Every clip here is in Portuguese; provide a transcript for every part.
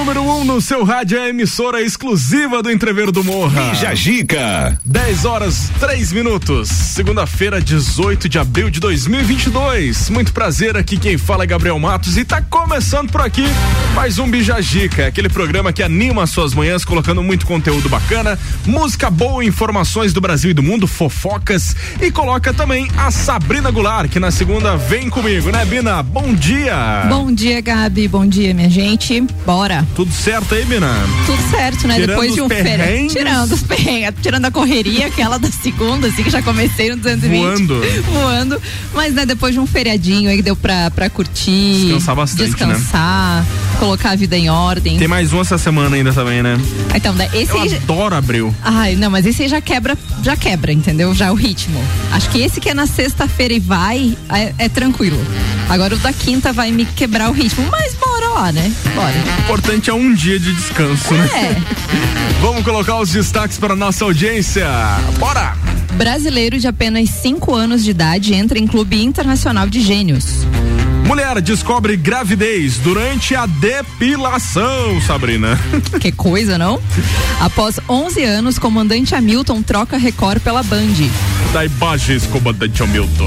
número 1 no seu rádio é a emissora exclusiva do Entrevero do Morro. Jajica. 10h03. Segunda-feira, 18 de abril de 2022. Muito prazer, aqui quem fala é Gabriel Matos e tá começando por aqui mais um Bijajica, aquele programa que anima as suas manhãs colocando muito conteúdo bacana, música boa, informações do Brasil e do mundo, fofocas, e coloca também a Sabrina Goulart, que na segunda vem comigo, né, Bina? Bom dia. Bom dia, Gabi. Bom dia, minha gente. Bora. Tudo certo aí, Bina? Tudo certo, né? Tirando depois de um feriado. Tirando os perrengues, tirando a correria, aquela da segunda, assim, que já comecei no 220. Voando. Mas, né, depois de um feriadinho aí que deu pra curtir. Descansar bastante, né? Colocar a vida em ordem. Tem mais um essa semana ainda também, né? Então, esse eu adoro abril. Ai, não, mas esse aí já quebra, entendeu? Já é o ritmo. Acho que esse que é na sexta-feira e vai, é tranquilo. Agora o da quinta vai me quebrar o ritmo, mas bora lá, né? Bora. O importante é um dia de descanso, né? Vamos colocar os destaques para nossa audiência. Bora! Brasileiro de apenas 5 anos de idade entra em clube internacional de gênios. Mulher descobre gravidez durante a depilação, Sabrina. Que coisa, não? Após 11 anos, comandante Hamilton troca Record pela Band. Dá imagens, comandante Hamilton.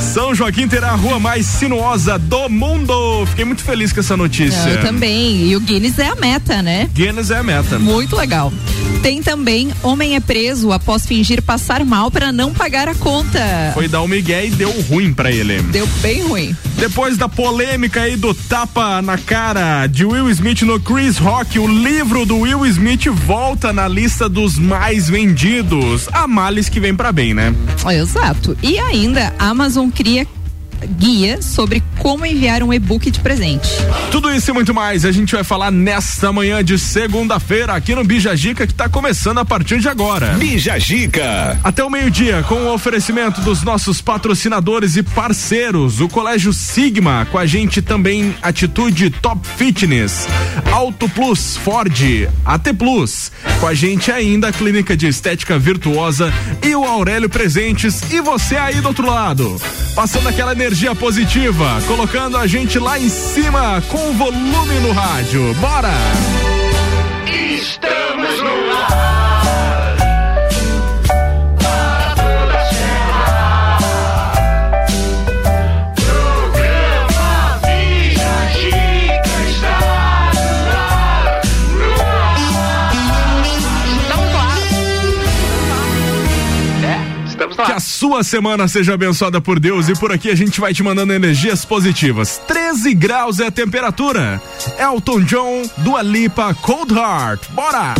São Joaquim terá a rua mais sinuosa do mundo. Fiquei muito feliz com essa notícia. Eu também. E o Guinness é a meta, né? Guinness é a meta. Muito legal. Tem também, homem é preso após fingir passar mal para não pagar a conta. Foi dar um migué e deu ruim pra ele. Deu bem ruim. Depois da polêmica aí do tapa na cara de Will Smith no Chris Rock, o livro do Will Smith volta na lista dos mais vendidos. Há males que vem pra bem, né? Exato. E ainda, a Amazon cria guia sobre como enviar um e-book de presente. Tudo isso e muito mais a gente vai falar nesta manhã de segunda-feira aqui no Bijajica, que tá começando a partir de agora. Bijajica. Até o meio-dia, com o oferecimento dos nossos patrocinadores e parceiros, o Colégio Sigma, com a gente também Atitude Top Fitness, Auto Plus Ford, AT Plus, com a gente ainda a Clínica de Estética Virtuosa e o Aurélio Presentes, e você aí do outro lado, passando aquela energia positiva, colocando a gente lá em cima com o volume no rádio. Bora! Estamos no ar para toda a Serra. Programa Bijajica está no ar. Estamos no ar. É, estamos no ar. Que a sua semana seja abençoada por Deus, e por aqui a gente vai te mandando energias positivas. 13 graus é a temperatura. Elton John, Dua Lipa, Cold Heart. Bora!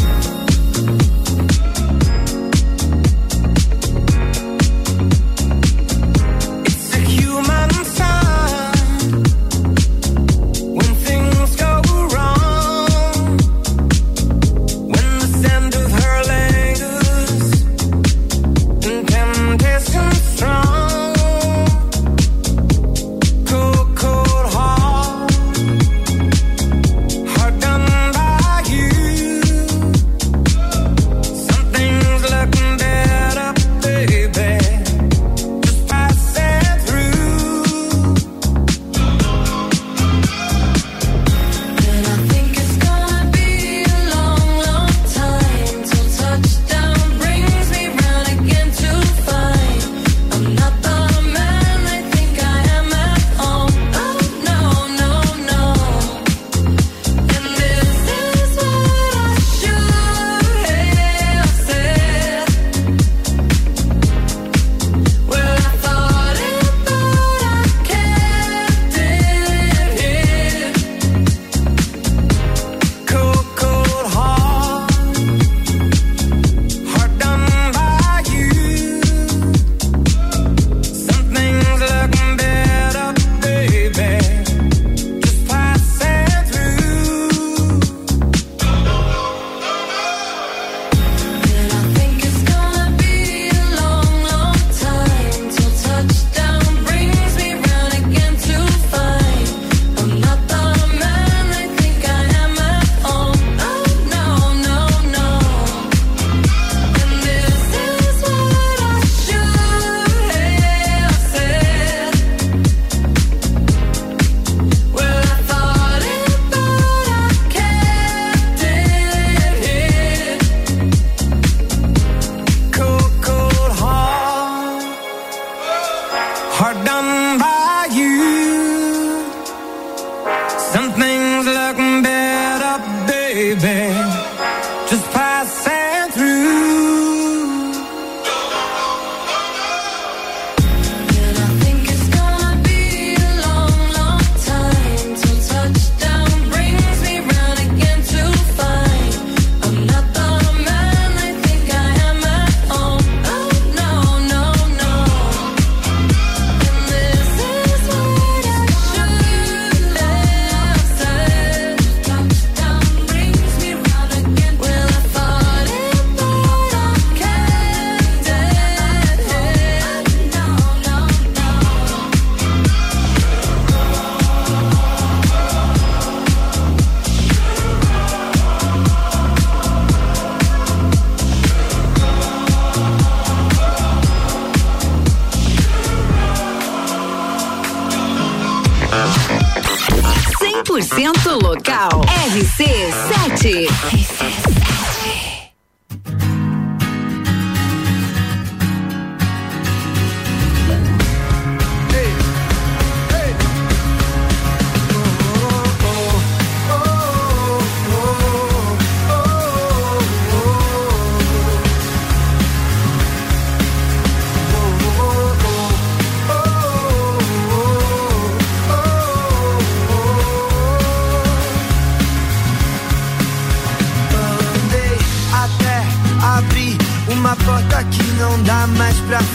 100% local. RC7.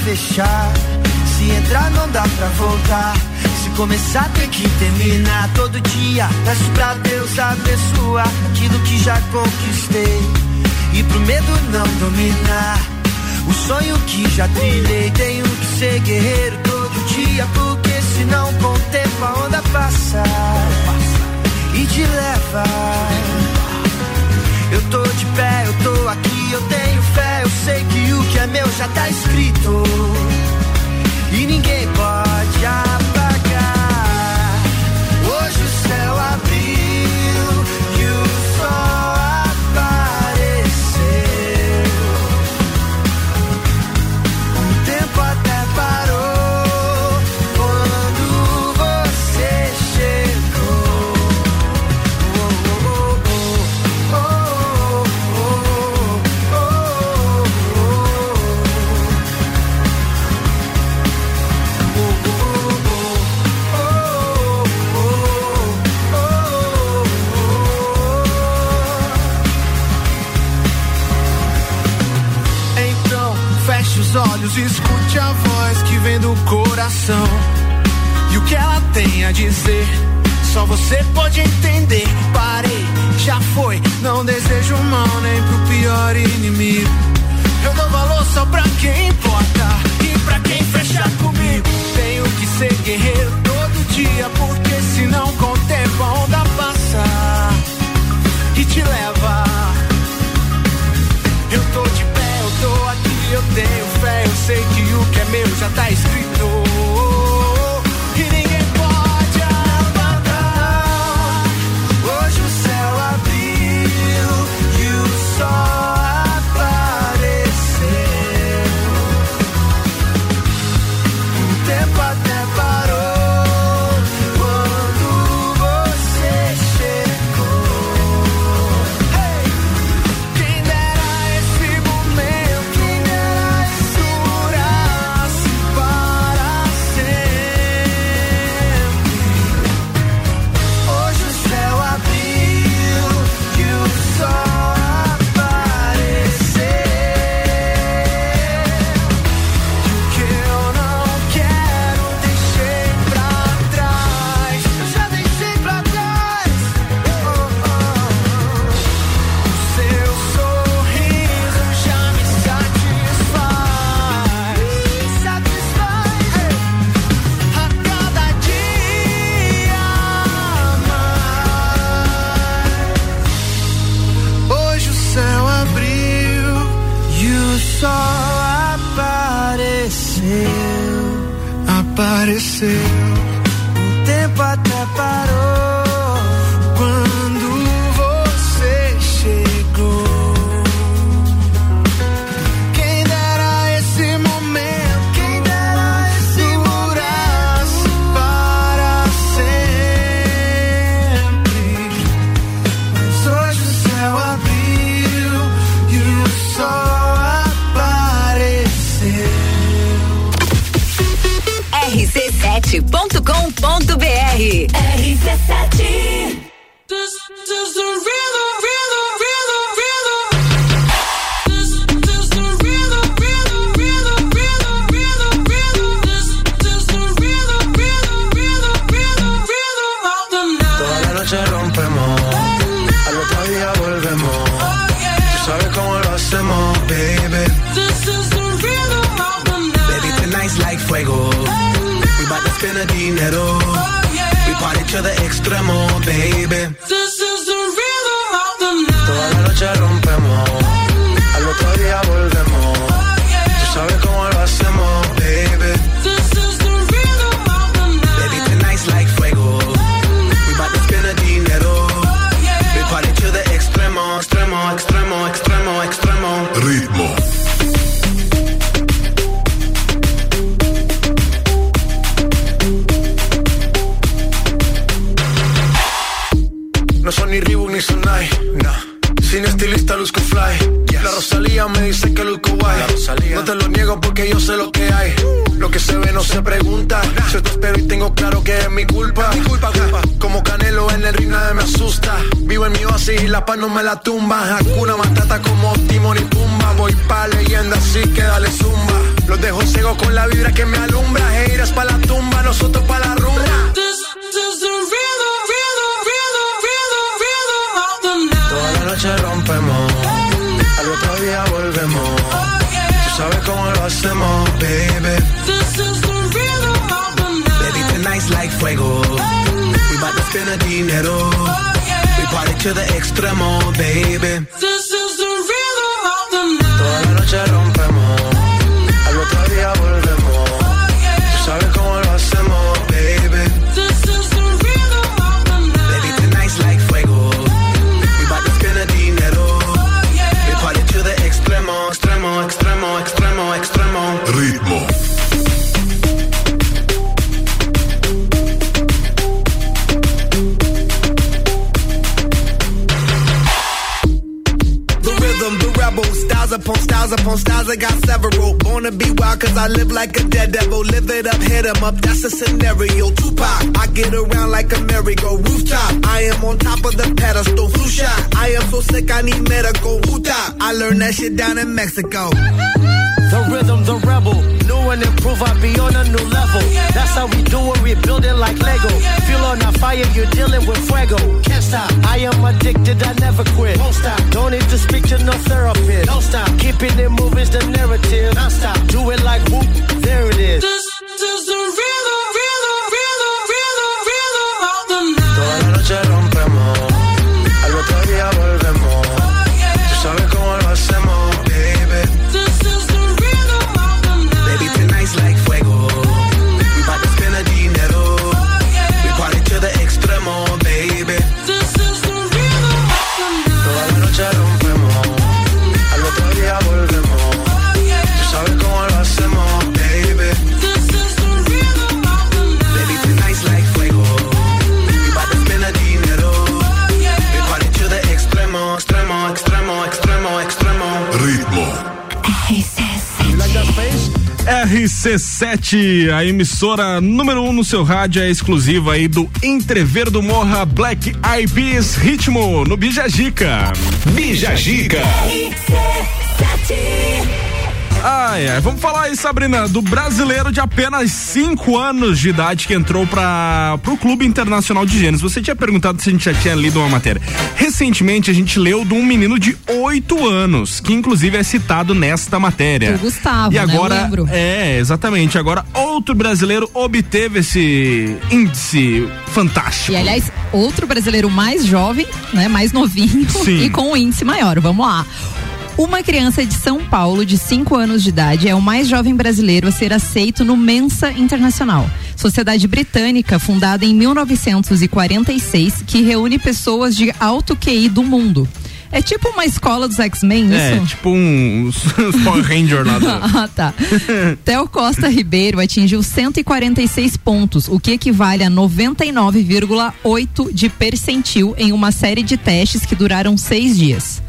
Fechar. Se entrar não dá pra voltar, se começar tem que terminar. Todo dia peço pra Deus abençoar aquilo que já conquistei, e pro medo não dominar o sonho que já trilhei. Tenho que ser guerreiro todo dia, porque senão com o tempo a onda passa e te leva. Eu tô de pé, eu tô aqui, eu tenho fé, eu sei que o que é meu já tá escrito e ninguém pode apagar. Hoje o céu abriu e o sol apareceu. O tempo até parou quando você chegou. Oh, oh, oh. Os olhos, escute a voz que vem do coração, e o que ela tem a dizer só você pode entender. Parei, já foi, não desejo mal nem pro pior inimigo. Eu dou valor só pra quem importa e pra quem fechar comigo. Tenho que ser guerreiro todo dia, porque senão com o tempo a onda passa e te leva. Eu tô de pé, eu tô aqui, eu tenho fé, eu sei que o que é meu já tá escrito e ninguém pode apagar. Hoje o céu abriu e o sol apareceu. O tempo até parou quando você chegou. Hey! Quem dera esse momento apareceu, o tempo até parou quando você chegou. Quem dera esse momento, quem dera esse durasse para sempre. Mas hoje o céu abriu e o sol rc7.com.br. RC7. This the Toda la noche rompemos, al otro día volvemos. Tú sabes cómo lo hacemos, baby. This is the rhythm of the night. Baby, tonight's like fuego. About to spend the dinero. Oh, yeah. We party to the extremo, baby. This is the rhythm of the night. Toda la noche rompemos, al otro día volvemos. Oh, yeah. Tú sabes cómo lo hacemos, baby. This is the rhythm of the night. Baby, tonight's like fuego. Oh, we about to spend the dinero. dice que luzco guay. No te lo niego porque yo sé lo que hay. Lo que se ve no se pregunta. Yo te espero y tengo claro que es mi culpa. Como Canelo en el ring nadie me asusta. Vivo en mi oasis y la paz no me la tumba. Hakuna Matata como Timon y Pumba. Voy pa' leyenda así que dale zumba. Los dejo ciego con la vibra que me alumbra. Heiras pa' la tumba, nosotros pa' la rumba. This is the rhythm. Toda la noche rompemos, al otro día volvemos. Oh, yeah. Tú sabes cómo lo hacemos, baby. This is the rhythm of the night. Baby, tonight's like fuego. We bout to spend the dinero. Oh, yeah. We party to the extremo, baby. This is the rhythm of the night. Toda la noche rompemos, al otro día volvemos. Oh, yeah. Tú sabes cómo lo hacemos, baby. This is the rhythm of the night. Baby, tonight's like fuego. Extremo, extremo, extremo, extremo, extremo. Ritmo. Styles upon styles upon styles, I got several. Born to be wild cause I live like a dead devil. Live it up, hit him up, that's a scenario. Tupac, I get around like a merry-go. Rooftop, I am on top of the pedestal. Flu shot, I am so sick I need medical. Hoota, I learned that shit down in Mexico. The rhythm, the rebel. New and improve, I be on a new level. That's how we do it, we build it like Lego. Feel on a fire, you're dealing with fuego. Can't stop, I am addicted, I never quit. Won't stop, don't need to speak to no therapist. Don't stop, keeping it moving's the narrative. Don't stop, do it like whoop, there it is. This is the rhythm, rhythm, rhythm, rhythm, rhythm of the night. Toda la noche rompemos, al otro día volvemos. Oh, yeah. Tú sabes cómo lo hacemos, baby. This is the like fuego. We bout to spend the dinero. Oh, yeah. We party to the extremo, baby. This is the rhythm of the night. Toda la noche rompemos, al otro día volvemos. Oh, yeah. Tú sabes cómo lo hacemos, baby. This is the rhythm of the night. Baby, tonight's like fuego. We bout to spend the dinero. Oh, yeah. We party to the extremo, extremo, extremo, extremo, extremo. Ritmo. RC7, a emissora número 1 no seu rádio, é exclusiva aí do Entrevero do Morro, Black Eyed Peas, Ritmo, no Bijajica. Bijajica. Ai, ai, vamos falar aí, Sabrina, do brasileiro de apenas 5 anos de idade que entrou pro Clube Internacional de Gêneros. Você tinha perguntado se a gente já tinha lido uma matéria. Recentemente a gente leu de um menino de 8 anos, que inclusive é citado nesta matéria. O Gustavo, e agora, né? Eu lembro. É, exatamente. Agora outro brasileiro obteve esse índice fantástico. E aliás, outro brasileiro mais jovem, né? Mais novinho. Sim. E com um índice maior. Vamos lá. Uma criança de São Paulo, de 5 anos de idade, é o mais jovem brasileiro a ser aceito no Mensa Internacional, sociedade britânica fundada em 1946, que reúne pessoas de alto QI do mundo. É tipo uma escola dos X-Men, isso? É, tipo um Power Ranger lá. Ah, tá. Theo Costa Ribeiro atingiu 146 pontos, o que equivale a 99,8% de percentil em uma série de testes que duraram 6 dias.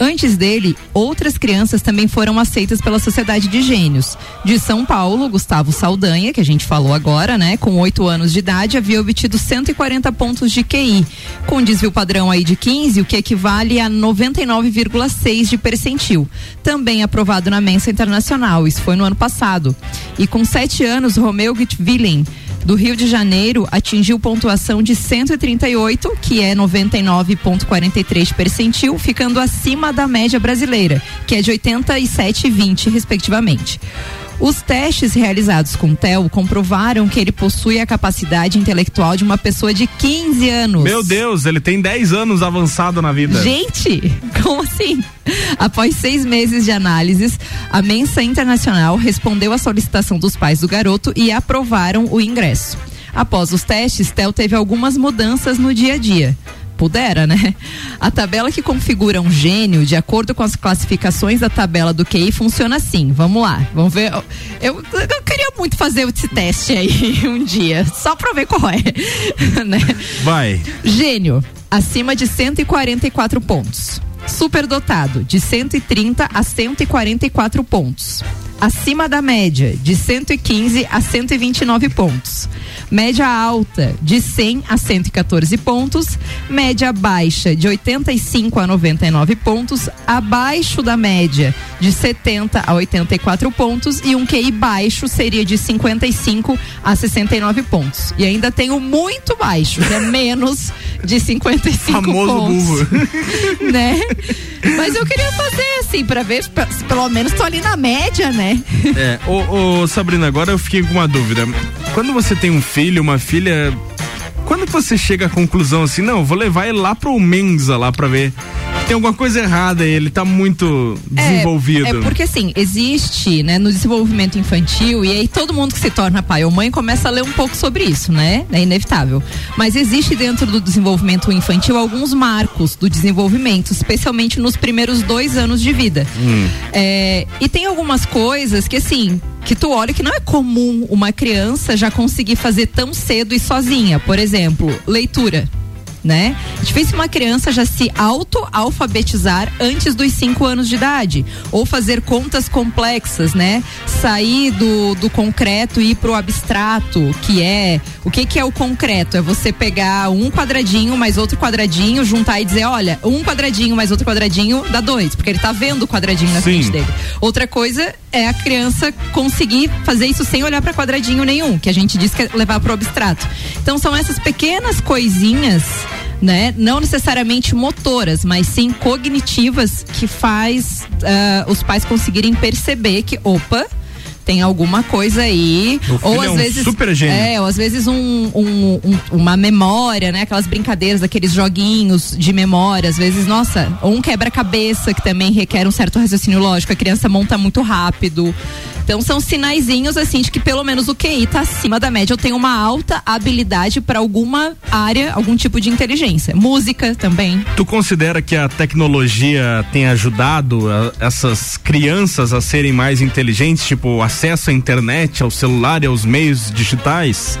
Antes dele, outras crianças também foram aceitas pela Sociedade de Gênios. De São Paulo, Gustavo Saldanha, que a gente falou agora, né? Com 8 anos de idade, havia obtido 140 pontos de QI, com desvio padrão aí de 15, o que equivale a 99,6% de percentil. Também aprovado na Mensa Internacional, isso foi no ano passado. E com 7 anos, Romeu Gutwillen, do Rio de Janeiro, atingiu pontuação de 138, que é 99,43 percentil, ficando acima da média brasileira, que é de 87 e 20, respectivamente. Os testes realizados com o Theo comprovaram que ele possui a capacidade intelectual de uma pessoa de 15 anos. Meu Deus, ele tem 10 anos avançado na vida. Gente, como assim? Após 6 meses de análises, a Mensa Internacional respondeu à solicitação dos pais do garoto e aprovaram o ingresso. Após os testes, Theo teve algumas mudanças no dia a dia. Pudera, né? A tabela que configura um gênio, de acordo com as classificações da tabela do QI, funciona assim. Vamos lá, vamos ver. Eu queria muito fazer esse teste aí um dia, só pra ver qual é, né? Vai. Gênio, acima de 144 pontos. Superdotado, de 130 a 144 pontos. Acima da média, de 115 a 129 pontos. Média alta, de 100 a 114 pontos. Média baixa, de 85 a 99 pontos. Abaixo da média, de 70 a 84 pontos. E um QI baixo seria de 55 a 69 pontos. E ainda tem o muito baixo, que é menos de 55 famoso pontos. Famoso burro. Né? Mas eu queria fazer assim, pra ver se pelo menos tô ali na média, né? É, ô Sabrina, agora eu fiquei com uma dúvida. Quando você tem um filho, uma filha, quando você chega à conclusão assim, não, vou levar ele lá pro Mensa, lá pra ver, tem alguma coisa errada aí, ele tá muito desenvolvido. É porque assim, existe, né, no desenvolvimento infantil, e aí todo mundo que se torna pai ou mãe começa a ler um pouco sobre isso, né? É inevitável. Mas existe dentro do desenvolvimento infantil alguns marcos do desenvolvimento, especialmente nos primeiros 2 anos de vida. É, e tem algumas coisas que assim, que tu olha que não é comum uma criança já conseguir fazer tão cedo e sozinha. Por exemplo, leitura, né? É difícil uma criança já se auto-alfabetizar antes dos 5 anos de idade, ou fazer contas complexas, né? Sair do concreto e ir pro abstrato, que é, o que é o concreto? É você pegar um quadradinho mais outro quadradinho, juntar e dizer, olha, um quadradinho mais outro quadradinho dá 2, porque ele tá vendo o quadradinho na frente dele. Outra coisa é a criança conseguir fazer isso sem olhar para quadradinho nenhum, que a gente diz que é levar pro abstrato. Então são essas pequenas coisinhas, né? Não necessariamente motoras, mas sim cognitivas, que faz os pais conseguirem perceber que, opa, tem alguma coisa aí, ou às vezes super gênio. É, ou às vezes uma memória, né? Aquelas brincadeiras, aqueles joguinhos de memória, às vezes, nossa, ou um quebra-cabeça que também requer um certo raciocínio lógico, a criança monta muito rápido. Então são sinaizinhos assim de que pelo menos o QI tá acima da média, eu tenho uma alta habilidade para alguma área, algum tipo de inteligência. Música também. Tu considera que a tecnologia tem ajudado essas crianças a serem mais inteligentes, tipo, acesso à internet, ao celular e aos meios digitais?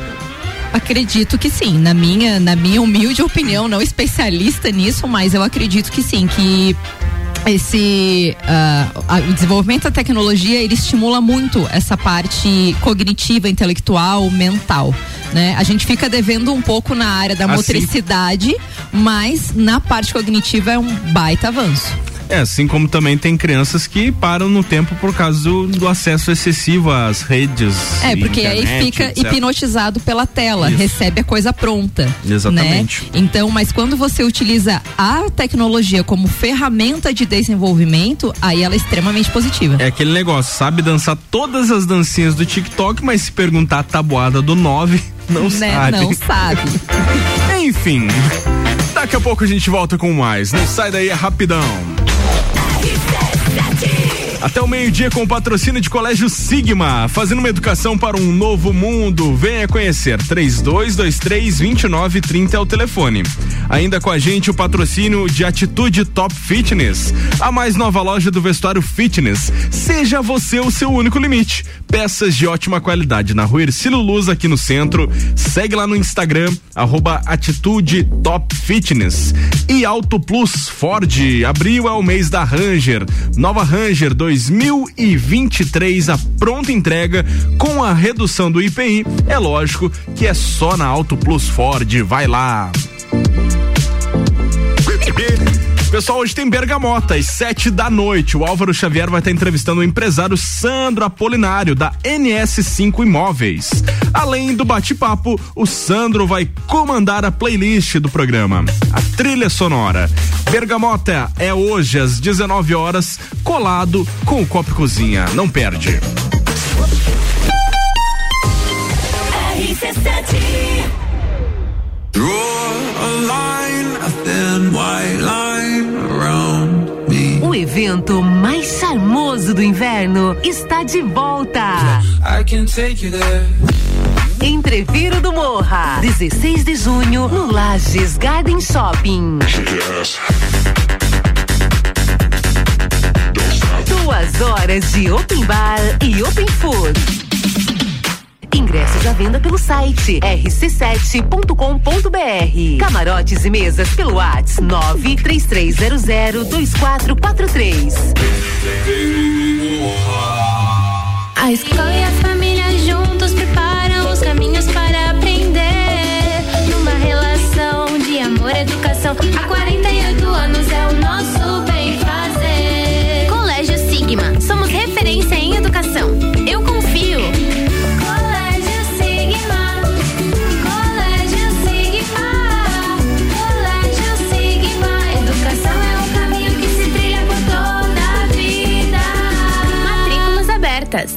Acredito que sim, na minha humilde opinião, não especialista nisso, mas eu acredito que sim, que esse o desenvolvimento da tecnologia, ele estimula muito essa parte cognitiva, intelectual, mental, né? A gente fica devendo um pouco na área da motricidade, mas na parte cognitiva é um baita avanço. É, assim como também tem crianças que param no tempo por causa do acesso excessivo às redes. É, porque internet, aí fica etc. hipnotizado pela tela, isso, recebe a coisa pronta. Exatamente. Né? Então, mas quando você utiliza a tecnologia como ferramenta de desenvolvimento, aí ela é extremamente positiva. É aquele negócio, sabe dançar todas as dancinhas do TikTok, mas se perguntar a tabuada do 9, não sabe. Não sabe. Enfim, daqui a pouco a gente volta com mais. Não sai daí, é rapidão. Até o meio-dia com o patrocínio de Colégio Sigma, fazendo uma educação para um novo mundo. Venha conhecer, 3223-2930 é o telefone. Ainda com a gente o patrocínio de Atitude Top Fitness, a mais nova loja do vestuário fitness. Seja você o seu único limite. Peças de ótima qualidade na Rua Ercílio Luz, aqui no centro. Segue lá no Instagram, @AtitudeTopFitness. E Auto Plus Ford, abril é o mês da Ranger. Nova Ranger 2023, a pronta entrega com a redução do IPI. É lógico que é só na Auto Plus Ford. Vai lá. Pessoal, hoje tem Bergamota, às 7 da noite. O Álvaro Xavier vai estar entrevistando o empresário Sandro Apolinário, da NS5 Imóveis. Além do bate-papo, o Sandro vai comandar a playlist do programa, a trilha sonora. Bergamota é hoje às 19 horas, colado com o Copo Cozinha. Não perde. O evento mais charmoso do inverno está de volta. Entrevero do Morro, 16 de junho, no Lages Garden Shopping. 2 horas de open bar e open food. Ingressos à venda pelo site rc7.com.br. Camarotes e mesas pelo WhatsApp 933002443. A escola e a família juntos preparam os caminhos para aprender. Numa relação de amor e educação, há 48 anos é o nosso bem fazer. Colégio Sigma, somos referência em educação. Eu confio. Colégio Sigma, Colégio Sigma, Colégio Sigma. Educação é um caminho que se trilha por toda a vida. Matrículas abertas.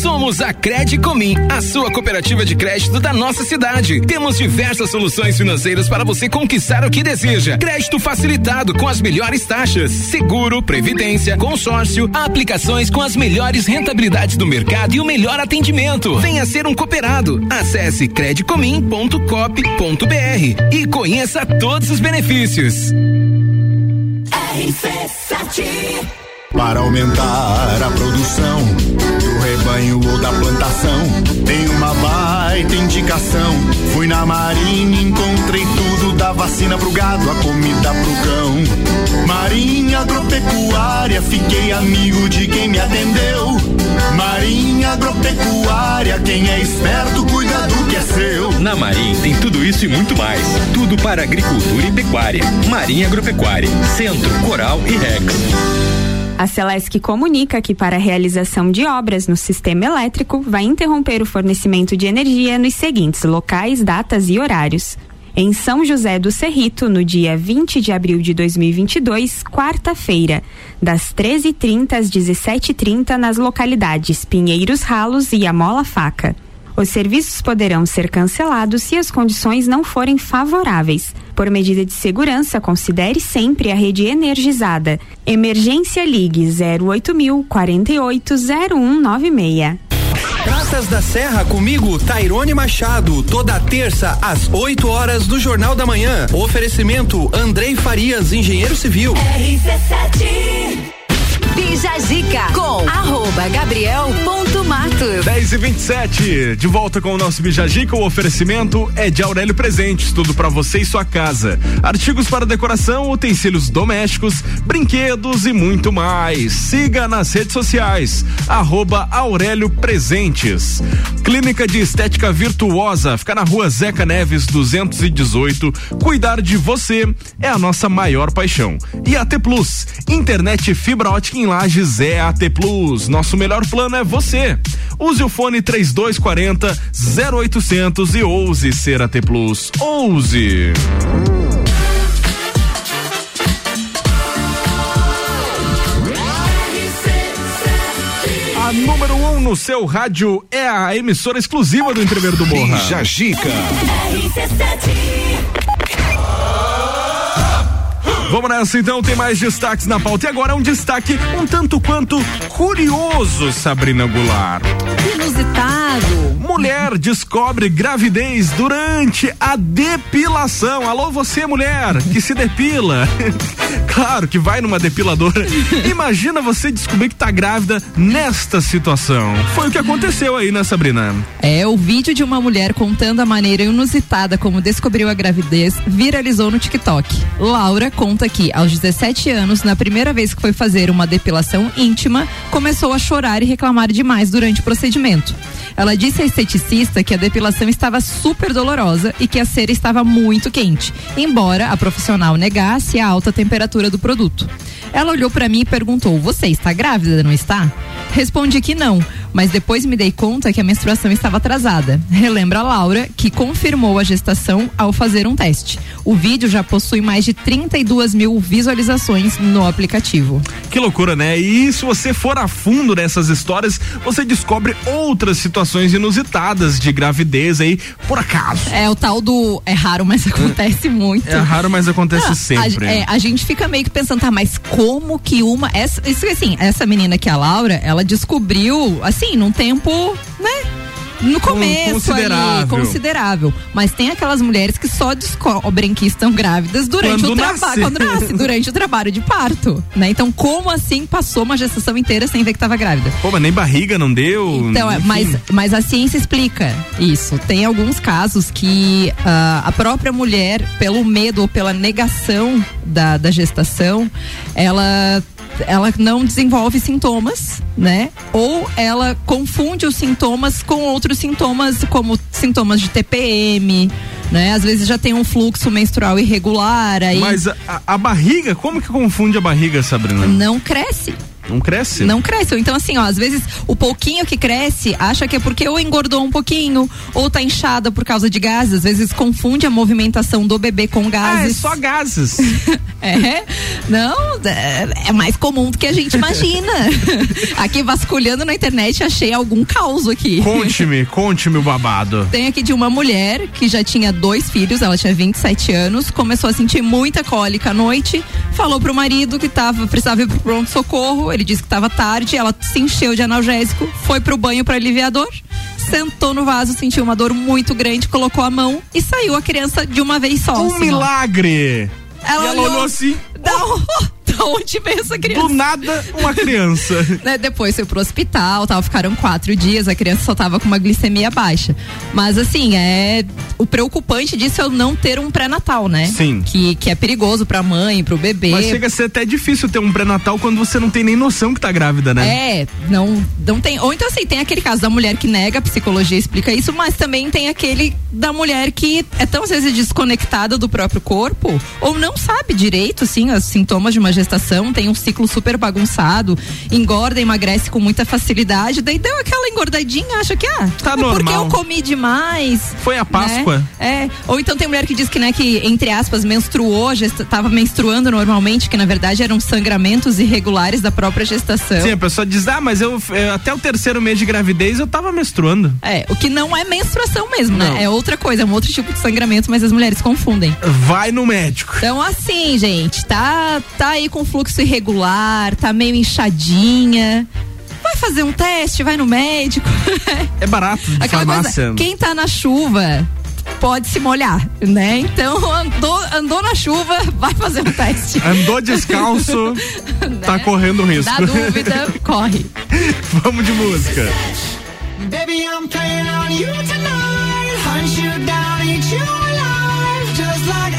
Somos a Credicomim, a sua cooperativa de crédito da nossa cidade. Temos diversas soluções financeiras para você conquistar o que deseja. Crédito facilitado com as melhores taxas, seguro, previdência, consórcio, aplicações com as melhores rentabilidades do mercado e o melhor atendimento. Venha ser um cooperado. Acesse credicomim.coop.br e conheça todos os benefícios. RC7. Para aumentar a produção do rebanho ou da plantação, tem uma baita indicação. Fui na Marinha, encontrei tudo, da vacina pro gado, a comida pro cão. Marinha Agropecuária, fiquei amigo de quem me atendeu. Marinha Agropecuária, quem é esperto cuida do que é seu. Na Marinha tem tudo isso e muito mais. Tudo para agricultura e pecuária. Marinha Agropecuária, Centro, Coral e Rex. A Celesc comunica que, para a realização de obras no sistema elétrico, vai interromper o fornecimento de energia nos seguintes locais, datas e horários. Em São José do Cerrito, no dia 20 de abril de 2022, quarta-feira, das 13h30 às 17h30, nas localidades Pinheiros Ralos e Amola Faca. Os serviços poderão ser cancelados se as condições não forem favoráveis. Por medida de segurança, considere sempre a rede energizada. Emergência Ligue 08000 480196. Praças da Serra comigo, Tairone Machado, toda terça às 8h do Jornal da Manhã. Oferecimento Andrei Farias, engenheiro civil. RC7. Bija Zica com @gabriel.matos. 10h27, de volta com o nosso Bija Zica. O oferecimento é de Aurélio Presentes, tudo pra você e sua casa. Artigos para decoração, utensílios domésticos, brinquedos e muito mais. Siga nas redes sociais, @Aurélio Presentes. Clínica de Estética Virtuosa, fica na rua Zeca Neves 218. Cuidar de você é a nossa maior paixão. E AT Plus, internet fibra ótica em Lages é AT Plus. Nosso melhor plano é você. Use o fone 3240 0800 e ouse ser AT Plus. Ouse! A número 1 no seu rádio é a emissora exclusiva do Entrevero do Morro. Bija Zica. Vamos nessa então, tem mais destaques na pauta. E agora um destaque um tanto quanto curioso, Sabrina Goulart. Inusitado. Mulher descobre gravidez durante a depilação. Alô, você mulher que se depila. Claro que vai numa depiladora. Imagina você descobrir que tá grávida nesta situação. Foi o que aconteceu aí, né, Sabrina? É, o vídeo de uma mulher contando a maneira inusitada como descobriu a gravidez viralizou no TikTok. Laura conta que aos 17 anos, na primeira vez que foi fazer uma depilação íntima, começou a chorar e reclamar demais durante o procedimento. Ela disse à esteticista que a depilação estava super dolorosa e que a cera estava muito quente, embora a profissional negasse a alta temperatura do produto. Ela olhou para mim e perguntou: "Você está grávida, não está?" Respondi que não. mas depois me dei conta que a menstruação estava atrasada. Relembra a Laura, que confirmou a gestação ao fazer um teste. O vídeo já possui mais de 32 mil visualizações no aplicativo. Que loucura, né? E se você for a fundo nessas histórias, você descobre outras situações inusitadas de gravidez aí, por acaso. É o tal do é raro, mas acontece muito. É raro, mas acontece sempre. A gente fica meio que pensando, tá, mas como que uma... Essa menina aqui, a Laura, ela descobriu, assim, num tempo, né? No começo considerável. Mas tem aquelas mulheres que só descobrem que estão grávidas durante o trabalho, durante o trabalho de parto, né? Então, como assim passou uma gestação inteira sem ver que estava grávida? Pô, mas nem barriga não deu? Então, mas a ciência explica isso. Tem alguns casos que a própria mulher, pelo medo ou pela negação da gestação, ela não desenvolve sintomas, né? Ou ela confunde os sintomas com outros sintomas, como sintomas de TPM, né? Às vezes já tem um fluxo menstrual irregular aí. Mas a barriga, como que confunde a barriga, Sabrina? Não cresce. Não cresce? Não cresce. Então, assim, ó, às vezes o pouquinho que cresce, acha que é porque ou engordou um pouquinho, ou tá inchada por causa de gases. Às vezes confunde a movimentação do bebê com gases. Ah, é só gases. É? Não, é mais comum do que a gente imagina. Aqui, vasculhando na internet, achei algum caos aqui. Conte-me o babado. Tem aqui de uma mulher que já tinha 2 filhos, ela tinha 27 anos, começou a sentir muita cólica à noite, falou pro marido que precisava ir pro pronto-socorro. Ele disse que estava tarde, ela se encheu de analgésico, foi pro banho para aliviar a dor, sentou no vaso, sentiu uma dor muito grande, colocou a mão e saiu a criança de uma vez só. Um milagre! Ela olhou assim... Da onde veio essa criança? Do nada, uma criança. Depois foi pro hospital, tal, ficaram 4 dias, a criança só tava com uma glicemia baixa. Mas assim, o preocupante disso é não ter um pré-natal, né? Sim. Que é perigoso pra mãe, pro bebê. Mas chega a ser até difícil ter um pré-natal quando você não tem nem noção que tá grávida, né? Não tem. Ou então assim, tem aquele caso da mulher que nega, a psicologia explica isso, mas também tem aquele da mulher que é tão, às vezes, desconectada do próprio corpo, ou não sabe direito, assim, os sintomas de uma gestação, tem um ciclo super bagunçado, engorda, emagrece com muita facilidade, daí deu aquela engordadinha, acha que, tá normal. Porque eu comi demais. Foi a Páscoa. Né? Ou então tem mulher que diz que, né, que entre aspas, menstruou, tava menstruando normalmente, que na verdade eram sangramentos irregulares da própria gestação. Sim, a pessoa diz, mas eu até o 3º mês de gravidez eu tava menstruando. O que não é menstruação mesmo, não. Né? É outra coisa, é um outro tipo de sangramento, mas as mulheres confundem. Vai no médico. Então assim, gente, tá aí com fluxo irregular, tá meio inchadinha, vai fazer um teste, vai no médico. É barato, de farmácia. Coisa, quem tá na chuva pode se molhar, né? Então andou na chuva, vai fazer um teste. Andou descalço, tá correndo risco. Dá dúvida, corre. Vamos de música. Baby, I'm playing on you tonight, hunt you down, eat you alive, just like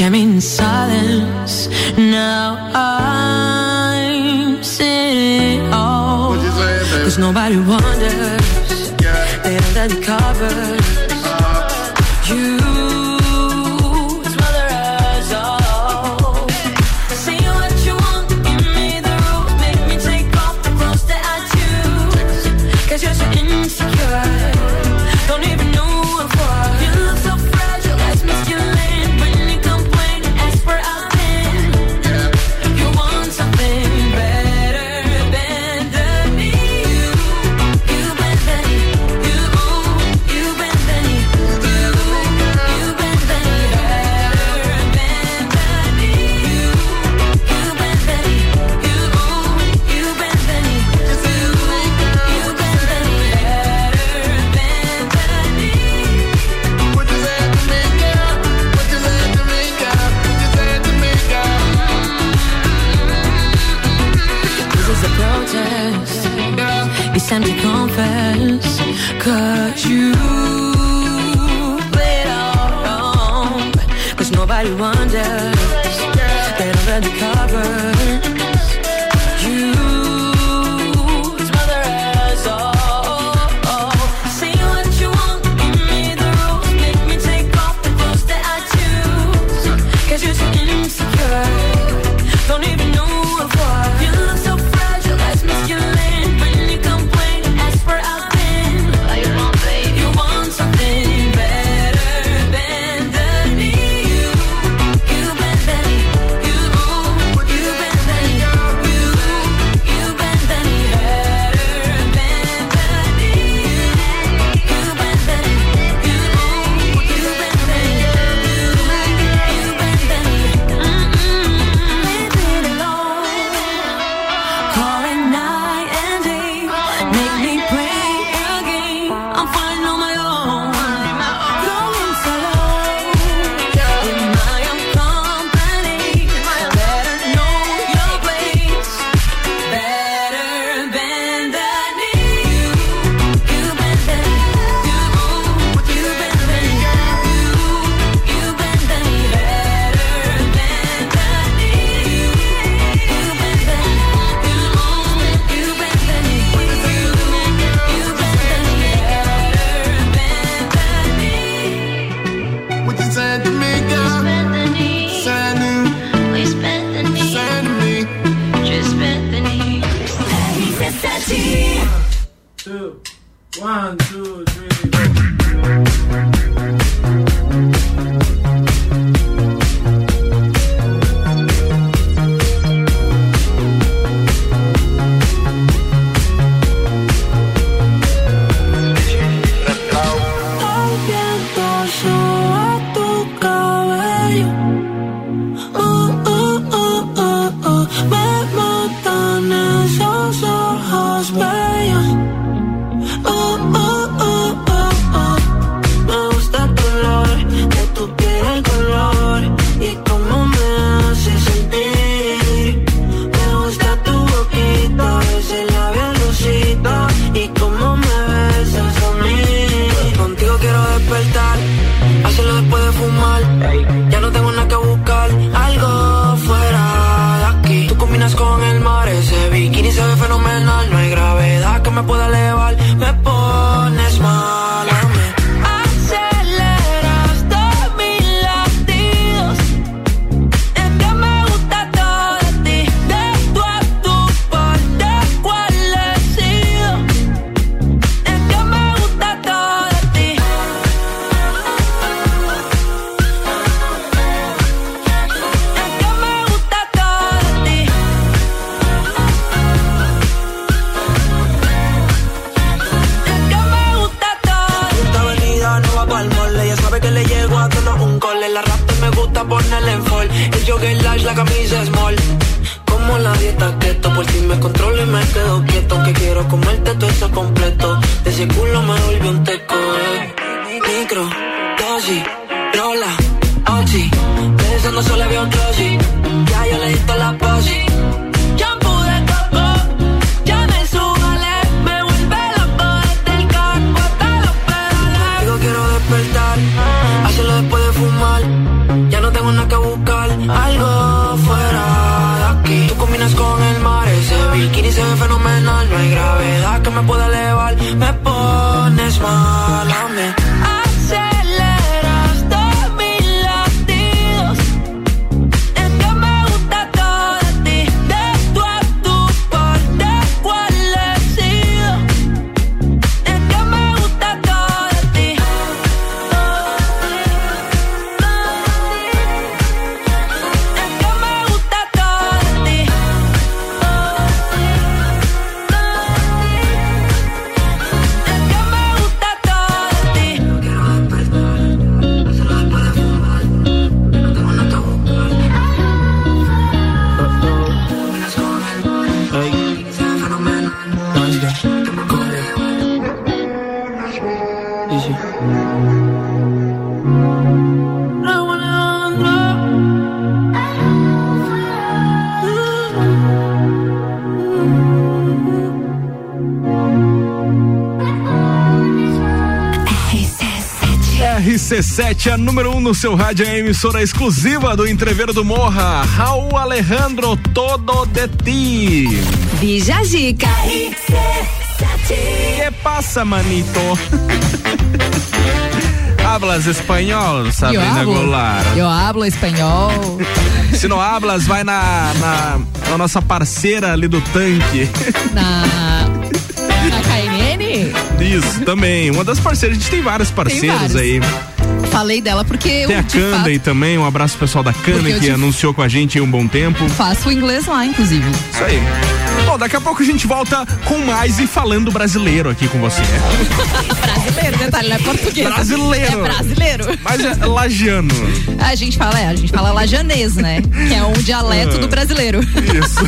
Came in silence. Now I'm sitting all. What'd you say, baby? 'Cause nobody wonders. Yeah. They under the covers. You smother us all. Say what you want, give me the rope, make me take off the clothes that I choose. 'Cause you're so insecure, don't even know I'm for. You look so fragile, let's masculine. Time to confess, 'cause you played all wrong. 'Cause nobody wonders, they don't read the cover. One, two, three, RC7, a número 1 no seu rádio, é a emissora exclusiva do Entrevero do Morro. Raul Alejandro, todo de ti. Bija Dica. Que passa, manito? Hablas espanhol, Sabrina Goulart? Eu hablo espanhol. Se não hablas, vai na nossa parceira ali do tanque. Na KNN? Isso, também. Uma das parceiras, a gente tem vários parceiros aí. Falei dela porque tem a Canda e também, um abraço pessoal da Canda que anunciou com a gente em um bom tempo. Faço o inglês lá, inclusive. Isso aí. Bom, daqui a pouco a gente volta com mais e falando brasileiro aqui com você. Brasileiro, detalhe, não é português. Brasileiro. É brasileiro. Mas é lagiano. A gente fala lajanês, né? Que é um dialeto do brasileiro. Isso.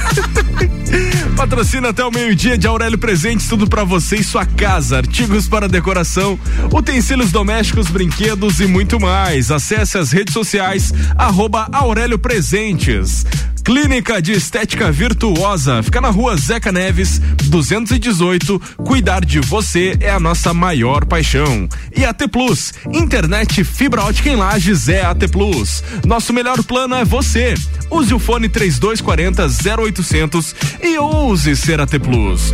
Patrocina até o meio-dia de Aurélio Presentes, tudo pra você e sua casa, artigos para decoração, utensílios domésticos, brinquedos e muito mais. Acesse as redes sociais, @AurélioPresentes. Clínica de Estética Virtuosa, fica na rua Zeca Neves, 218. Cuidar de você é a nossa maior paixão. E AT Plus, internet fibra ótica em Lages é AT Plus. Nosso melhor plano é você. Use o fone 3240-0800 e ouse ser AT Plus.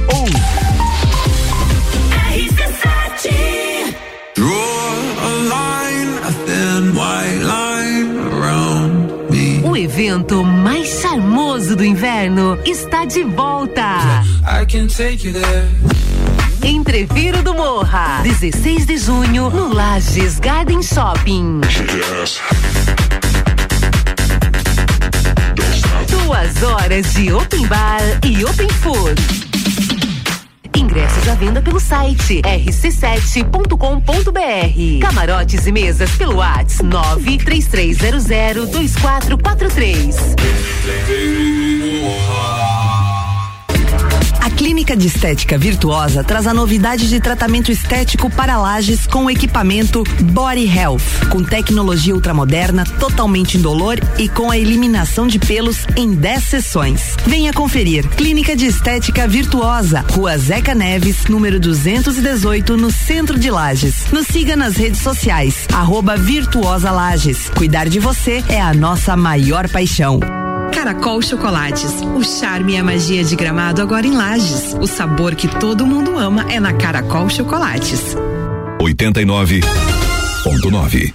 O evento mais charmoso do inverno está de volta. Entrevero do Morro, 16 de junho, no Lages Garden Shopping. 2 horas de open bar e open food. Ingressos à venda pelo site rc7.com.br. Camarotes e mesas pelo WhatsApp 933002443. A Clínica de Estética Virtuosa traz a novidade de tratamento estético para Lages com o equipamento Body Health, com tecnologia ultramoderna, totalmente indolor e com a eliminação de pelos em 10 sessões. Venha conferir. Clínica de Estética Virtuosa, Rua Zeca Neves, número 218, no centro de Lages. Nos siga nas redes sociais, @virtuosalages. Cuidar de você é a nossa maior paixão. Caracol Chocolates, o charme e a magia de Gramado agora em Lages. O sabor que todo mundo ama é na Caracol Chocolates. 89.9.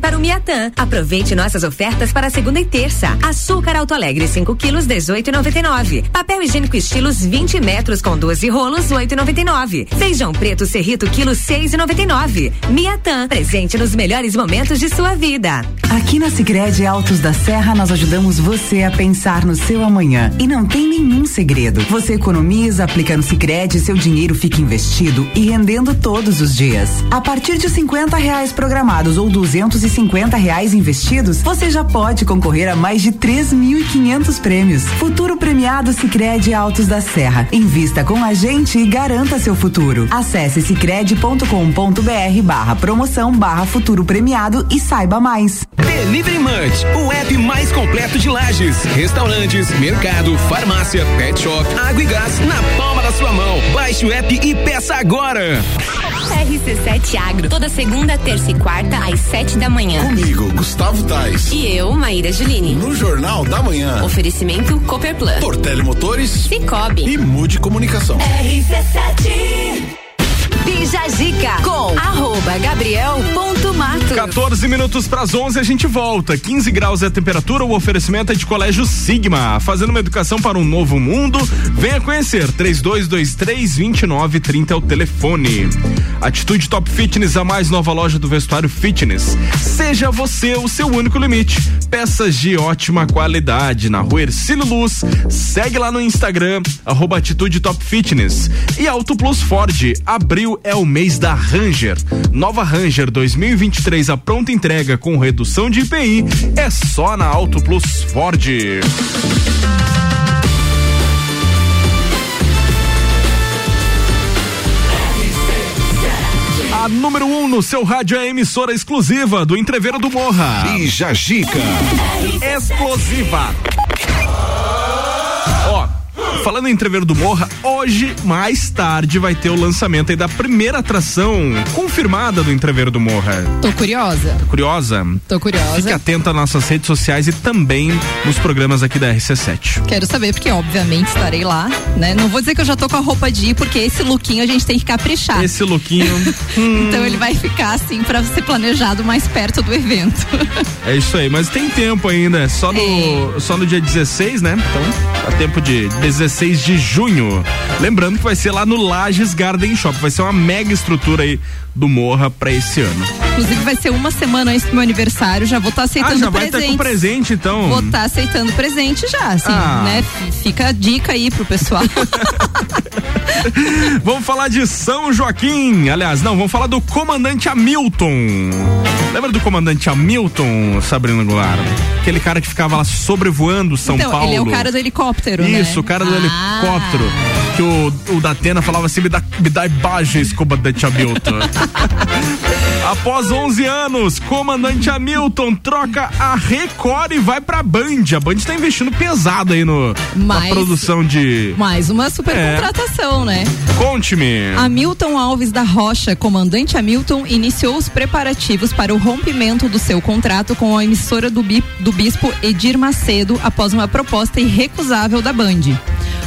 para o Mia Tan. Aproveite nossas ofertas para segunda e terça. Açúcar Alto Alegre 5 quilos 18,99. Papel higiênico estilos 20 metros com 12 rolos 8,99. Feijão preto Cerrito quilo 6,99. Mia Tan, presente nos melhores momentos de sua vida. Aqui na Sicredi Altos da Serra nós ajudamos você a pensar no seu amanhã e não tem nenhum segredo. Você economiza, aplica no Sicredi, seu dinheiro fica investido e rendendo todos os dias. A partir de R$50 programados ou R$250 investidos, você já pode concorrer a mais de 3.500 prêmios. Futuro premiado Sicredi Altos da Serra. Invista com a gente e garanta seu futuro. Acesse sicredi.com.br/promoção/futuro premiado e saiba mais. Delivery Munch, o app mais completo de Lages. Restaurantes, mercado, farmácia, pet shop, água e gás na palma da sua mão. Baixe o app e peça agora. RC7 Agro, toda segunda, terça e quarta às 7 da manhã. Comigo, Gustavo Tais. E eu, Maíra Juline. No Jornal da Manhã. Oferecimento Copperplan, Portele Motores, Cicobi e Mude Comunicação. RC7. Bija Zica com @Gabriel.matos. 14 minutos para as 11, a gente volta. 15 graus é a temperatura. O oferecimento é de Colégio Sigma, fazendo uma educação para um novo mundo. Venha conhecer. 3223-2930 é o telefone. Atitude Top Fitness, a mais nova loja do vestuário fitness. Seja você o seu único limite. Peças de ótima qualidade na Rua Hercílio Luz. Segue lá no Instagram @Atitude Top Fitness. E Auto Plus Ford, abriu. É o mês da Ranger. Nova Ranger 2023, a pronta entrega com redução de IPI é só na Auto Plus Ford. A número 1 no seu rádio é a emissora exclusiva do Entrevero do Morro. E Jajica explosiva. Falando em Entrevero do Morro, hoje, mais tarde, vai ter o lançamento aí da primeira atração confirmada do Entrevero do Morro. Tô curiosa. Tá curiosa? Tô curiosa. Fique atenta às nossas redes sociais e também nos programas aqui da RC7. Quero saber, porque obviamente estarei lá, né? Não vou dizer que eu já tô com a roupa de ir, porque esse lookinho a gente tem que caprichar. Esse lookinho. Então ele vai ficar assim pra ser planejado mais perto do evento. É isso aí, mas tem tempo ainda, só no dia 16, né? Então, dá tempo de 16 de junho. Lembrando que vai ser lá no Lages Garden Shop. Vai ser uma mega estrutura aí do Morro pra esse ano. Inclusive vai ser uma semana antes do meu aniversário. Já vou estar aceitando presente. Já vai estar com presente, então. Vou estar aceitando presente já, assim, né? Fica a dica aí pro pessoal. Vamos falar de São Joaquim. Aliás, não, vamos falar do comandante Hamilton. Lembra do comandante Hamilton, Sabrina Goulart? Aquele cara que ficava lá sobrevoando São Paulo. Ele é o cara do helicóptero, né? Isso, o cara do helicóptero. Que o Datena falava assim: me dá imagens, comandante Hamilton. Após 11 anos, comandante Hamilton troca a Record e vai pra Band. A Band tá investindo pesado aí na produção de... Mais uma super contratação, né? Conte-me. Hamilton Alves da Rocha, comandante Hamilton, iniciou os preparativos para o rompimento do seu contrato com a emissora do bispo Edir Macedo após uma proposta irrecusável da Band.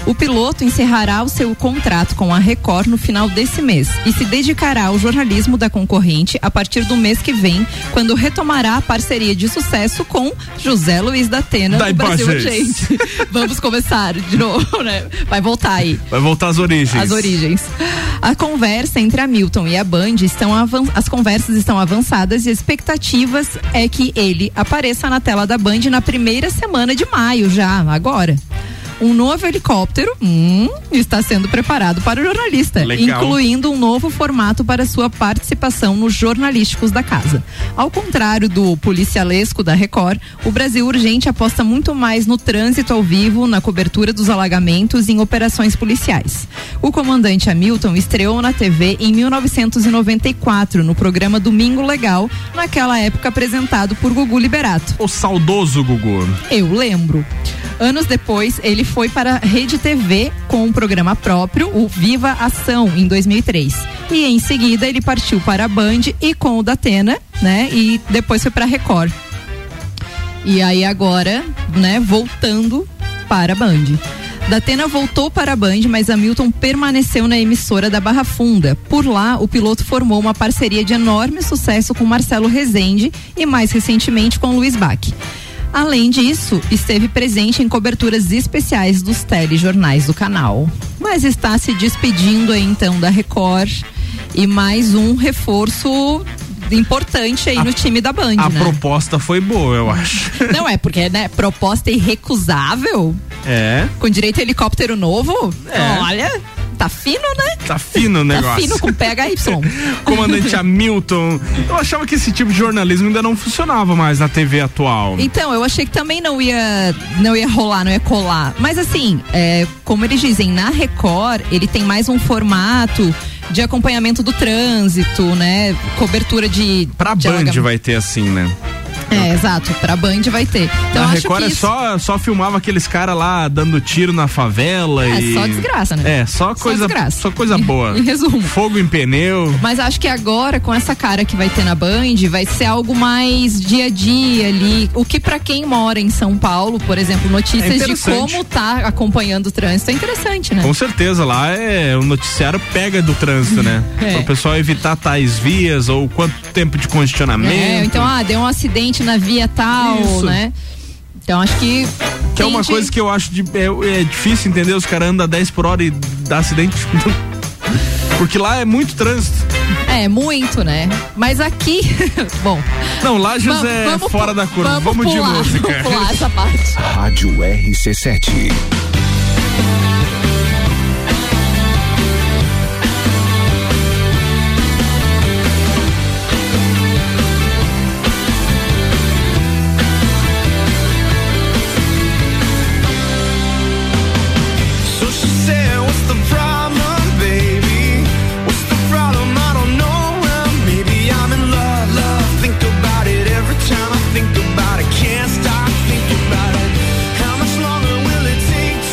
O piloto encerrará o seu contrato com a Record no final desse mês e se dedicará ao jornalismo da concorrente a partir do mês que vem, quando retomará a parceria de sucesso com José Luiz Datena do Brasil Gente. Vamos começar de novo, né? Vai voltar aí. Vai voltar às origens. As origens. A conversa entre a Hamilton e a Band as conversas estão avançadas e expectativas é que ele apareça na tela da Band na primeira semana de maio, já agora. Um novo helicóptero está sendo preparado para o jornalista, legal, incluindo um novo formato para sua participação nos jornalísticos da casa. Ao contrário do policialesco da Record, o Brasil Urgente aposta muito mais no trânsito ao vivo, na cobertura dos alagamentos e em operações policiais. O comandante Hamilton estreou na TV em 1994, no programa Domingo Legal, naquela época apresentado por Gugu Liberato. O saudoso Gugu. Eu lembro. Anos depois, ele foi para a Rede TV com um programa próprio, o Viva Ação, em 2003. E em seguida ele partiu para a Band e com o Datena, né? E depois foi para a Record. E aí agora, né, voltando para a Band. Datena voltou para a Band, mas Hamilton permaneceu na emissora da Barra Funda. Por lá, o piloto formou uma parceria de enorme sucesso com Marcelo Rezende e mais recentemente com Luiz Bach. Além disso, esteve presente em coberturas especiais dos telejornais do canal. Mas está se despedindo aí então da Record e mais um reforço importante aí no time da Band, né? A proposta foi boa, eu acho. Não é, porque, né, proposta irrecusável? É. Com direito a helicóptero novo? É. Olha... Tá fino, né? Tá fino o negócio. Tá fino com PHY. Comandante Hamilton, eu achava que esse tipo de jornalismo ainda não funcionava mais na TV atual. Então, eu achei que também não ia rolar, não ia colar. Mas assim, como eles dizem, na Record, ele tem mais um formato de acompanhamento do trânsito, né? Cobertura de... Pra Band vai ter assim, né? É, exato, pra Band vai ter. Então, a Record só filmava aqueles caras lá dando tiro na favela e... É, só desgraça, né? É, só coisa boa. Em resumo. Fogo em pneu. Mas acho que agora, com essa cara que vai ter na Band, vai ser algo mais dia a dia ali, o que pra quem mora em São Paulo, por exemplo, notícias de como tá acompanhando o trânsito é interessante, né? Com certeza, lá o noticiário pega do trânsito, né? Pra o pessoal evitar tais vias ou quanto tempo de congestionamento. É, então, deu um acidente na via tal, isso, né? Então acho que... Que é uma coisa que eu acho é difícil entender, os caras andam 10 por hora e dá acidente. Porque lá é muito trânsito. É, muito, né? Mas aqui... Bom... Não, Lages é fora da curva. Vamos pular, de música. Vamos pular essa parte. Rádio RC7. Think about it, can't stop, think about it. How much longer will it take to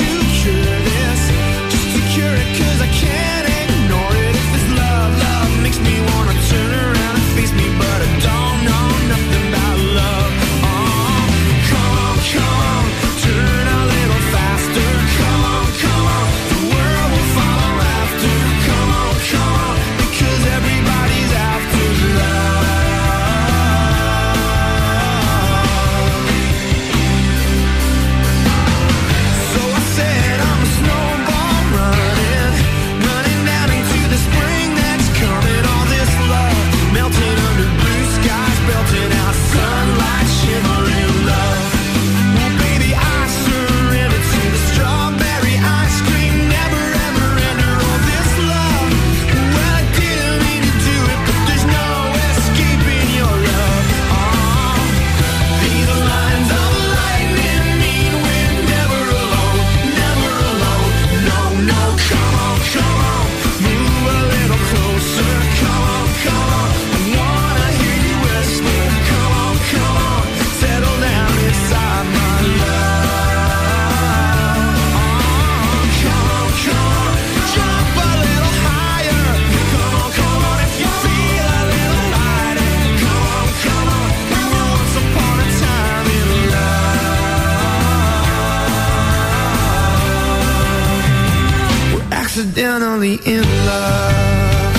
Accidentally in love,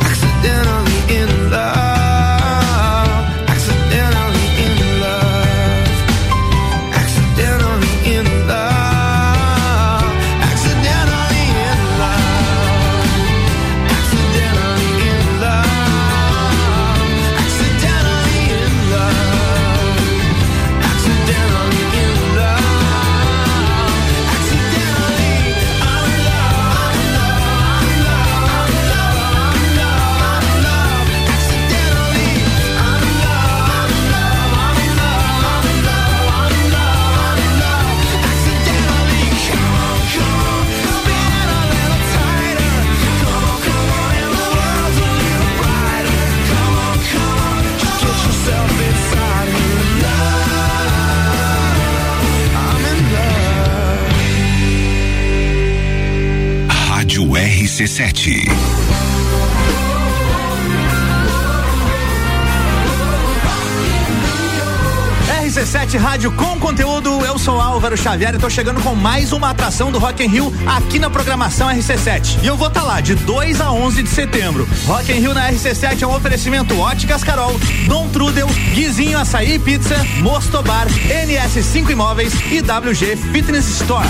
accidentally in love, accidentally in love, accidentally in love, accidentally in love, accidentally in love, accidentally in love, accidentally in love, accidentally. Rádio RC7. RC7 Rádio com conteúdo, eu sou Álvaro Xavier e tô chegando com mais uma atração do Rock in Rio aqui na programação RC7. E eu vou estar lá de 2 a 11 de setembro. Rock in Rio na RC7 é um oferecimento Óticas Carol, Dom Trudel, Guizinho Açaí e Pizza, Mosto Bar, NS5 Imóveis e WG Fitness Store.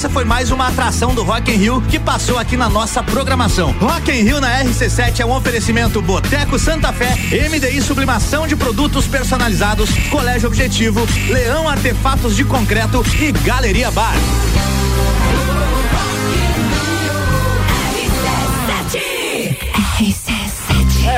essa foi mais uma atração do Rock in Rio que passou aqui na nossa programação. Rock in Rio na RC7 é um oferecimento Boteco Santa Fé, MDI Sublimação de Produtos Personalizados, Colégio Objetivo, Leão Artefatos de Concreto e Galeria Bar.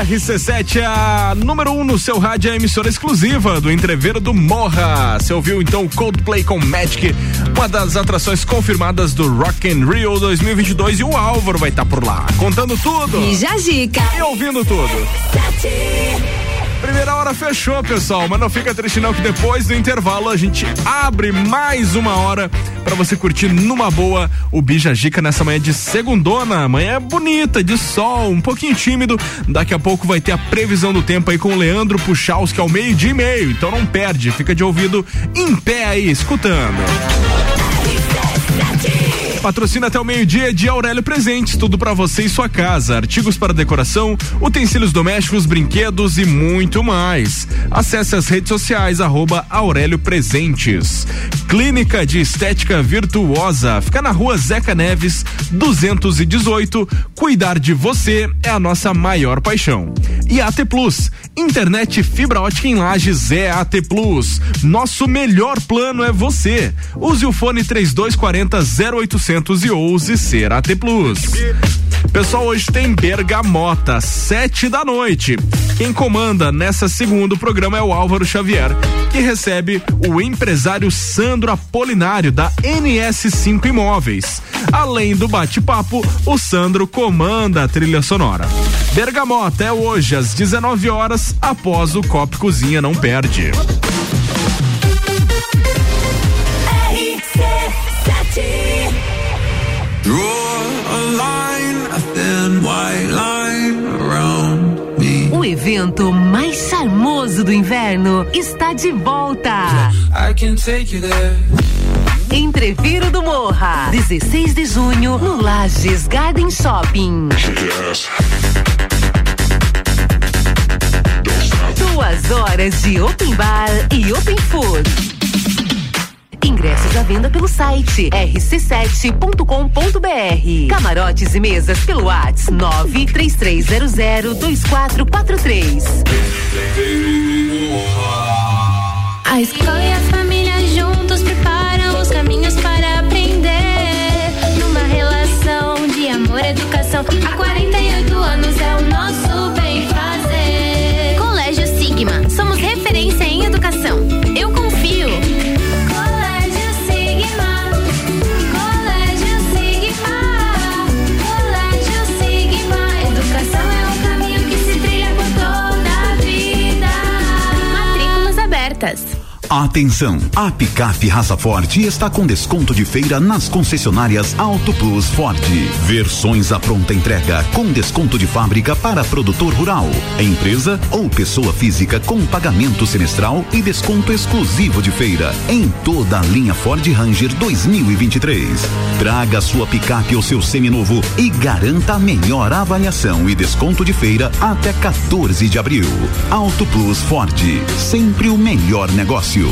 RC7 é a número 1 no seu rádio, é a emissora exclusiva do Entrevero do Morro. Você ouviu então Coldplay com Magic, uma das atrações confirmadas do Rock in Rio 2022, e o Álvaro vai estar por lá, contando tudo. E já dica. E ouvindo tudo. RC7. Primeira hora fechou, pessoal, mas não fica triste não, que depois do intervalo a gente abre mais uma hora pra você curtir numa boa o Bija Gica nessa manhã de segundona. Manhã bonita, de sol, um pouquinho tímido. Daqui a pouco vai ter a previsão do tempo aí com o Leandro Puchalski, que é o 12:30. Então não perde, fica de ouvido em pé aí, escutando. Patrocina até o meio-dia de Aurélio Presentes, tudo pra você e sua casa, artigos para decoração, utensílios domésticos, brinquedos e muito mais. Acesse as redes sociais, @AurélioPresentes. Clínica de Estética Virtuosa, fica na rua Zeca Neves, 218. Cuidar de você é a nossa maior paixão. E AT Plus, internet fibra ótica em Lages é AT Plus. Nosso melhor plano é você. Use o fone 3240-0800 ou se ser AT Plus. Pessoal, hoje tem Bergamota, 19h. Quem comanda nessa segunda o programa é o Álvaro Xavier, que recebe o empresário Sandro Apolinário, da NS5 Imóveis. Além do bate-papo, o Sandro comanda a trilha sonora. Bergamota é hoje às 19h, após o Copo Cozinha, não perde. O evento mais charmoso do inverno está de volta. Entrevero do Morro, 16 de junho, no Lages Garden Shopping. Yes. 2 horas de open bar e open food. Ingressos à venda pelo site rc7.com.br. Camarotes e mesas pelo WhatsApp 933002443. A escola e a família juntos preparam os caminhos para aprender. Numa relação de amor e educação, há 48 anos é o nosso bem fazer. Colégio Sigma, somos referência em educação. Eu confio. Atenção, a picape raça forte está com desconto de feira nas concessionárias Auto Plus Ford. Versões à pronta entrega com desconto de fábrica para produtor rural, empresa ou pessoa física com pagamento semestral e desconto exclusivo de feira em toda a linha Ford Ranger 2023. Traga sua picape ou seu seminovo e garanta a melhor avaliação e desconto de feira até 14 de abril. Auto Plus Ford, sempre o melhor negócio.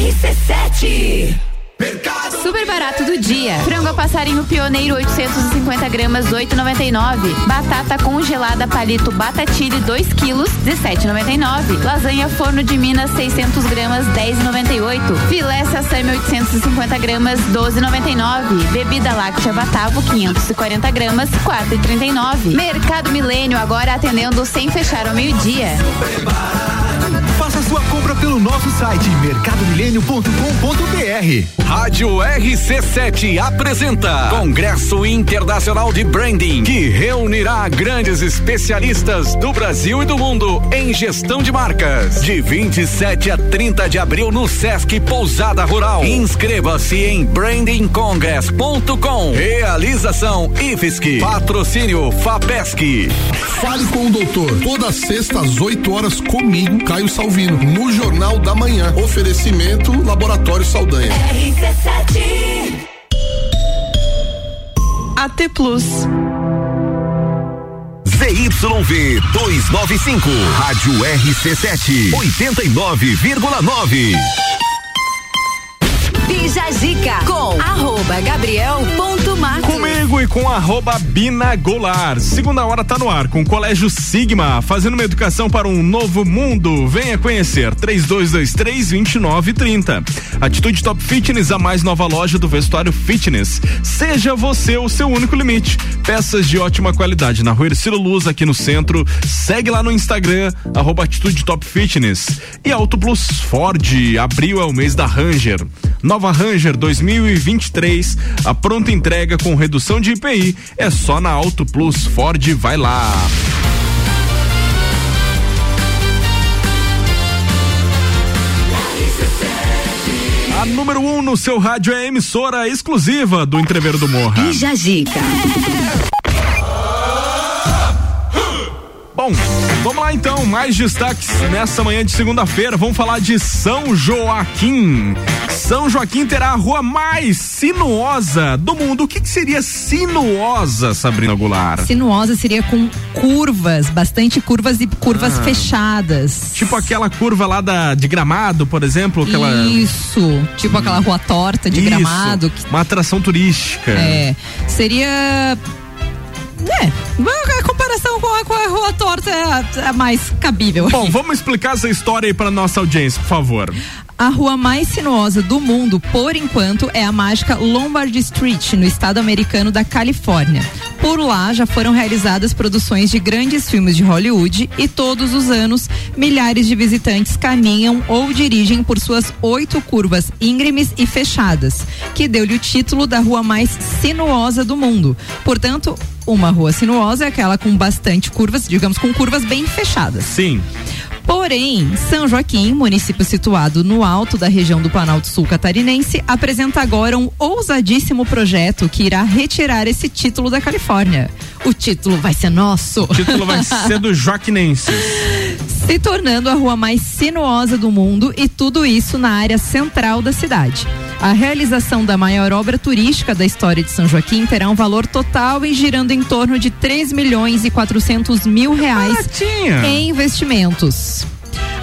RC7 Mercado. Super barato do dia. Frango a passarinho pioneiro 850 gramas 8,99. Batata congelada palito batatile 2 quilos 17,99. Lasanha forno de Minas 600 gramas 10,98. Filé sassami 850 gramas 12,99. Bebida láctea Batavo 540 gramas 4,39. Mercado Milênio agora atendendo sem fechar ao meio-dia. Super barato. Faça sua compra pelo nosso site mercadomilênio.com.br. Rádio RC7 apresenta Congresso Internacional de Branding, que reunirá grandes especialistas do Brasil e do mundo em gestão de marcas, de 27 a 30 de abril no Sesc Pousada Rural. Inscreva-se em brandingcongress.com. Realização IFSC. Patrocínio FAPESC. Fale com o doutor. Toda sexta às 8h comigo, Caio Salvino, no Jornal da Manhã. Oferecimento Laboratório Saldanha. RC7 AT Plus. ZYV 295. Rádio RC7 89,9. Bija Zica com @gabriel.matos. Comigo e com @Bina Goulart. Segunda hora tá no ar com o Colégio Sigma, fazendo uma educação para um novo mundo. Venha conhecer 3223-2930. Atitude Top Fitness, a mais nova loja do vestuário fitness. Seja você o seu único limite. Peças de ótima qualidade na Rua Ercílio Luz, aqui no centro. Segue lá no Instagram, @Atitude Top Fitness. E Auto Plus Ford, abril é o mês da Ranger. Nova Ranger 2023, a pronta entrega com redução de IPI é só na Auto Plus Ford, vai lá. A número 1 no seu rádio é a emissora exclusiva do Entrevero do Morro. Bijajica. Bom, vamos lá então, mais destaques nessa manhã de segunda-feira. Vamos falar de São Joaquim. São Joaquim terá a rua mais sinuosa do mundo. O que seria sinuosa, Sabrina Goulart? Sinuosa seria com curvas, bastante curvas e curvas fechadas. Tipo aquela curva lá de Gramado, por exemplo? Aquela... Isso, tipo aquela rua torta de Gramado. Que... uma atração turística. É, seria... a comparação com a rua torta é mais cabível. Bom, vamos explicar essa história aí pra nossa audiência, por favor. A rua mais sinuosa do mundo, por enquanto, é a mágica Lombard Street, no estado americano da Califórnia. Por lá, já foram realizadas produções de grandes filmes de Hollywood e todos os anos, milhares de visitantes caminham ou dirigem por suas 8 curvas íngremes e fechadas, que deu-lhe o título da rua mais sinuosa do mundo. Portanto, uma rua sinuosa é aquela com bastante curvas, digamos, com curvas bem fechadas. Sim. Porém, São Joaquim, município situado no alto da região do Planalto Sul Catarinense, apresenta agora um ousadíssimo projeto que irá retirar esse título da Califórnia. O título vai ser nosso. O título vai ser do joaquinense. Se tornando a rua mais sinuosa do mundo, e tudo isso na área central da cidade. A realização da maior obra turística da história de São Joaquim terá um valor total e girando em torno de R$3.400.000 em investimentos.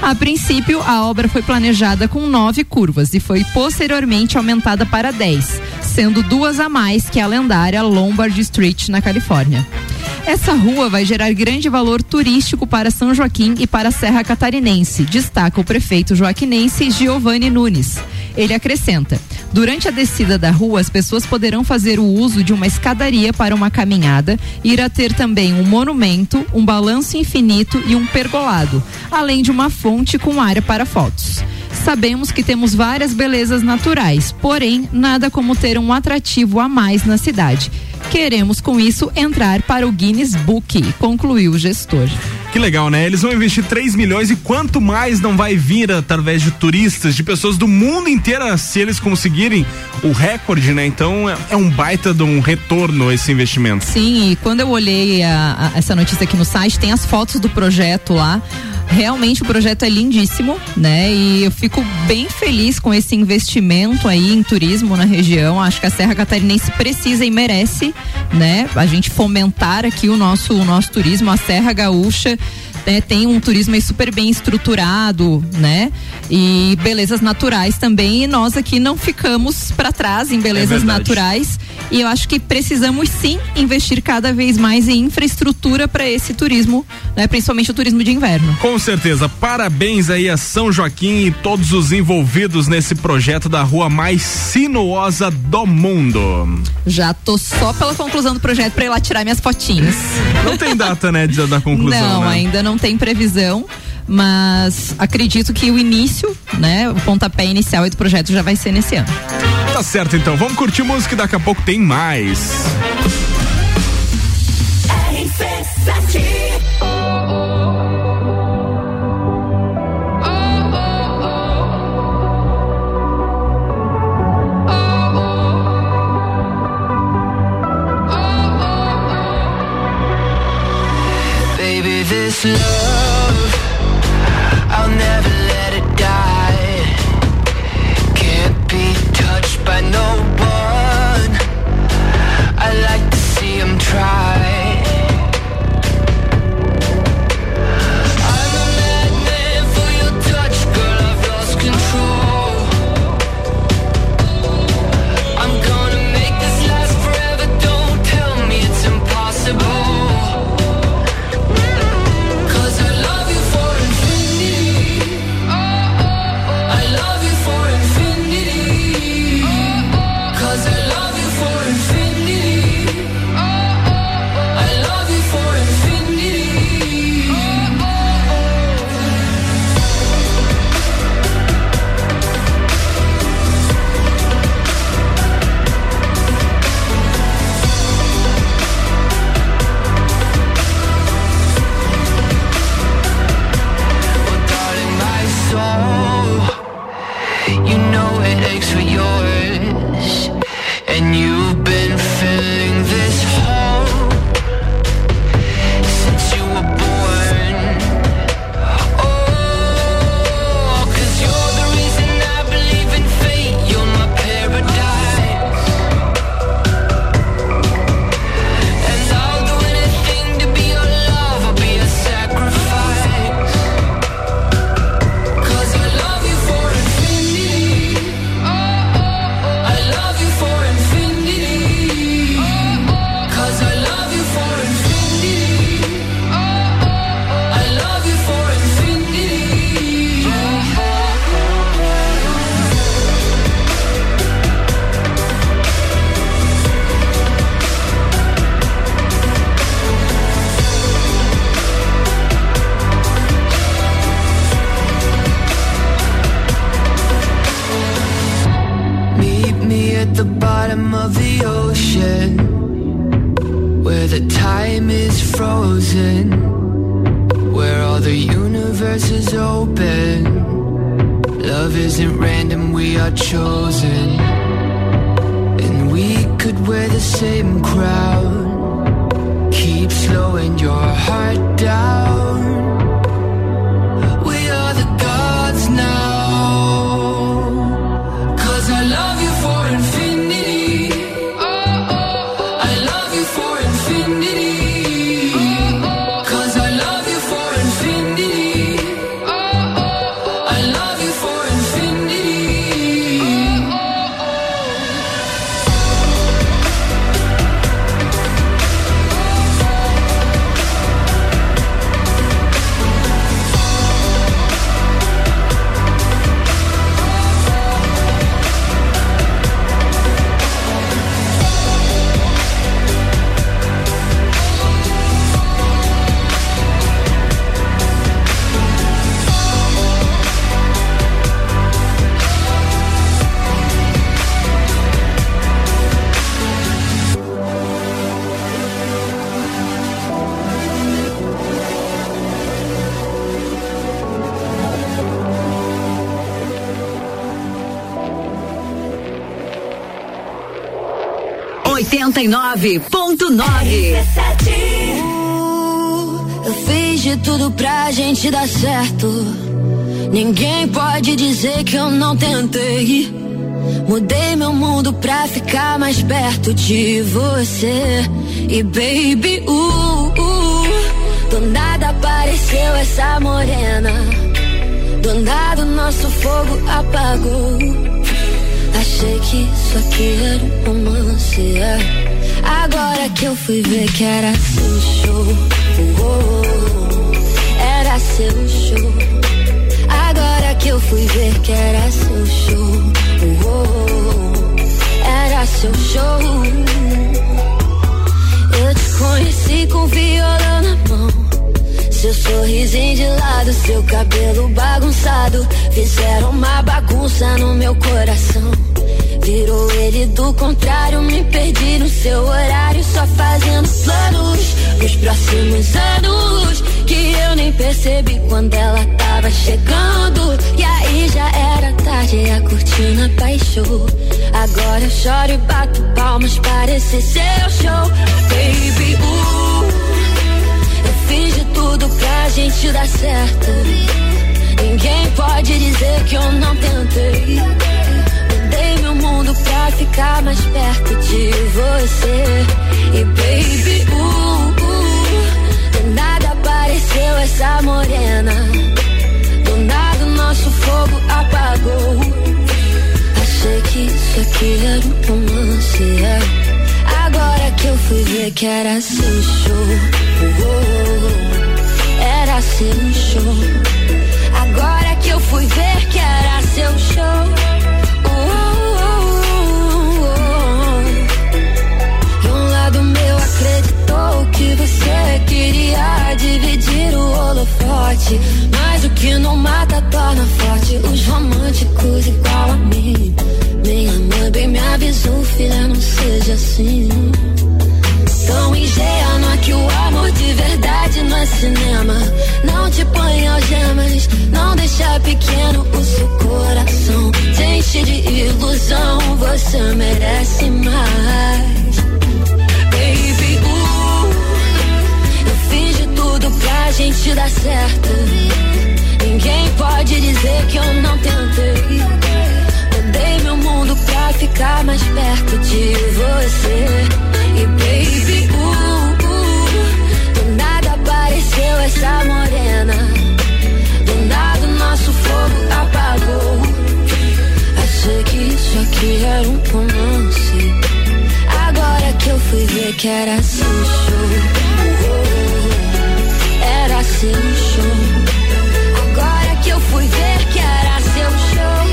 A princípio, a obra foi planejada com 9 curvas e foi posteriormente aumentada para 10, sendo 2 a mais que a lendária Lombard Street na Califórnia. Essa rua vai gerar grande valor turístico para São Joaquim e para a Serra Catarinense, destaca o prefeito joaquinense Giovanni Nunes. Ele acrescenta: durante a descida da rua, as pessoas poderão fazer o uso de uma escadaria para uma caminhada, irá ter também um monumento, um balanço infinito e um pergolado, além de uma fonte com área para fotos. Sabemos que temos várias belezas naturais, porém, nada como ter um atrativo a mais na cidade. Queremos, com isso, entrar para o Guinness Book, concluiu o gestor. Que legal, né? Eles vão investir 3 milhões e quanto mais não vai vir através de turistas, de pessoas do mundo inteiro, se eles conseguirem o recorde, né? Então é um baita de um retorno esse investimento. Sim, e quando eu olhei essa notícia aqui no site, tem as fotos do projeto lá. Realmente o projeto é lindíssimo, né? E eu fico bem feliz com esse investimento aí em turismo na região. Acho que a Serra Catarinense precisa e merece, né? A gente fomentar aqui o nosso turismo, a Serra Gaúcha. É, tem um turismo aí super bem estruturado, né? E belezas naturais também, e nós aqui não ficamos para trás em belezas naturais, e eu acho que precisamos sim investir cada vez mais em infraestrutura para esse turismo, né? Principalmente o turismo de inverno. Com certeza, parabéns aí a São Joaquim e todos os envolvidos nesse projeto da rua mais sinuosa do mundo. Já tô só pela conclusão do projeto para ir lá tirar minhas fotinhas. Não tem data, né, da conclusão, não, né? Ainda não tem previsão, mas acredito que o início, né, o pontapé inicial do projeto já vai ser nesse ano. Tá certo, então. Vamos curtir música e daqui a pouco tem mais. This love, I'll never let it die. Can't be touched by no one. I like to see him try. I'm a madman for your touch, girl, I've lost control. the bottom of the ocean, where the time is frozen, where all the universe is open. Love isn't random, we are chosen, and we could wear the same crown. Keep slowing your heart down. Eu fiz de tudo pra gente dar certo. Ninguém pode dizer que eu não tentei. Mudei meu mundo pra ficar mais perto de você. E baby, do nada apareceu essa morena. Do nada o nosso fogo apagou. Achei que isso aqui era um romance. Agora que eu fui ver que era seu show, era seu show. Agora que eu fui ver que era seu show, era seu show. Eu te conheci com violão na mão, seu sorrisinho de lado, seu cabelo bagunçado, fizeram uma bagunça no meu coração. Virou ele do contrário, me perdi no seu horário, só fazendo planos pros próximos anos, que eu nem percebi quando ela tava chegando. E aí já era tarde, a cortina baixou. Agora eu choro e bato palmas para esse seu show. Baby, eu fiz de tudo pra gente dar certo. Ninguém pode dizer que eu não tentei. Meu mundo pra ficar mais perto de você. E baby, do nada apareceu essa morena. Do nada o nosso fogo apagou. Achei que isso aqui era um romance. Agora que eu fui ver que era seu show, era seu show. Agora que eu fui ver que era seu show. Acreditou que você queria dividir o holofote, mas o que não mata torna forte os românticos igual a mim. Minha mãe bem me avisou, filha, não seja assim. Tão ingênua que o amor de verdade não é cinema. Não te põe algemas, não deixa pequeno o seu coração. Te enche de ilusão, você merece mais. Pra gente dar certo, ninguém pode dizer que eu não tentei. Mudei meu mundo pra ficar mais perto de você. E baby, do nada apareceu essa morena. Do nada o nosso fogo apagou. Achei que isso aqui era um romance. Agora que eu fui ver que era seu show. Era seu show. Agora que eu fui ver que era seu show.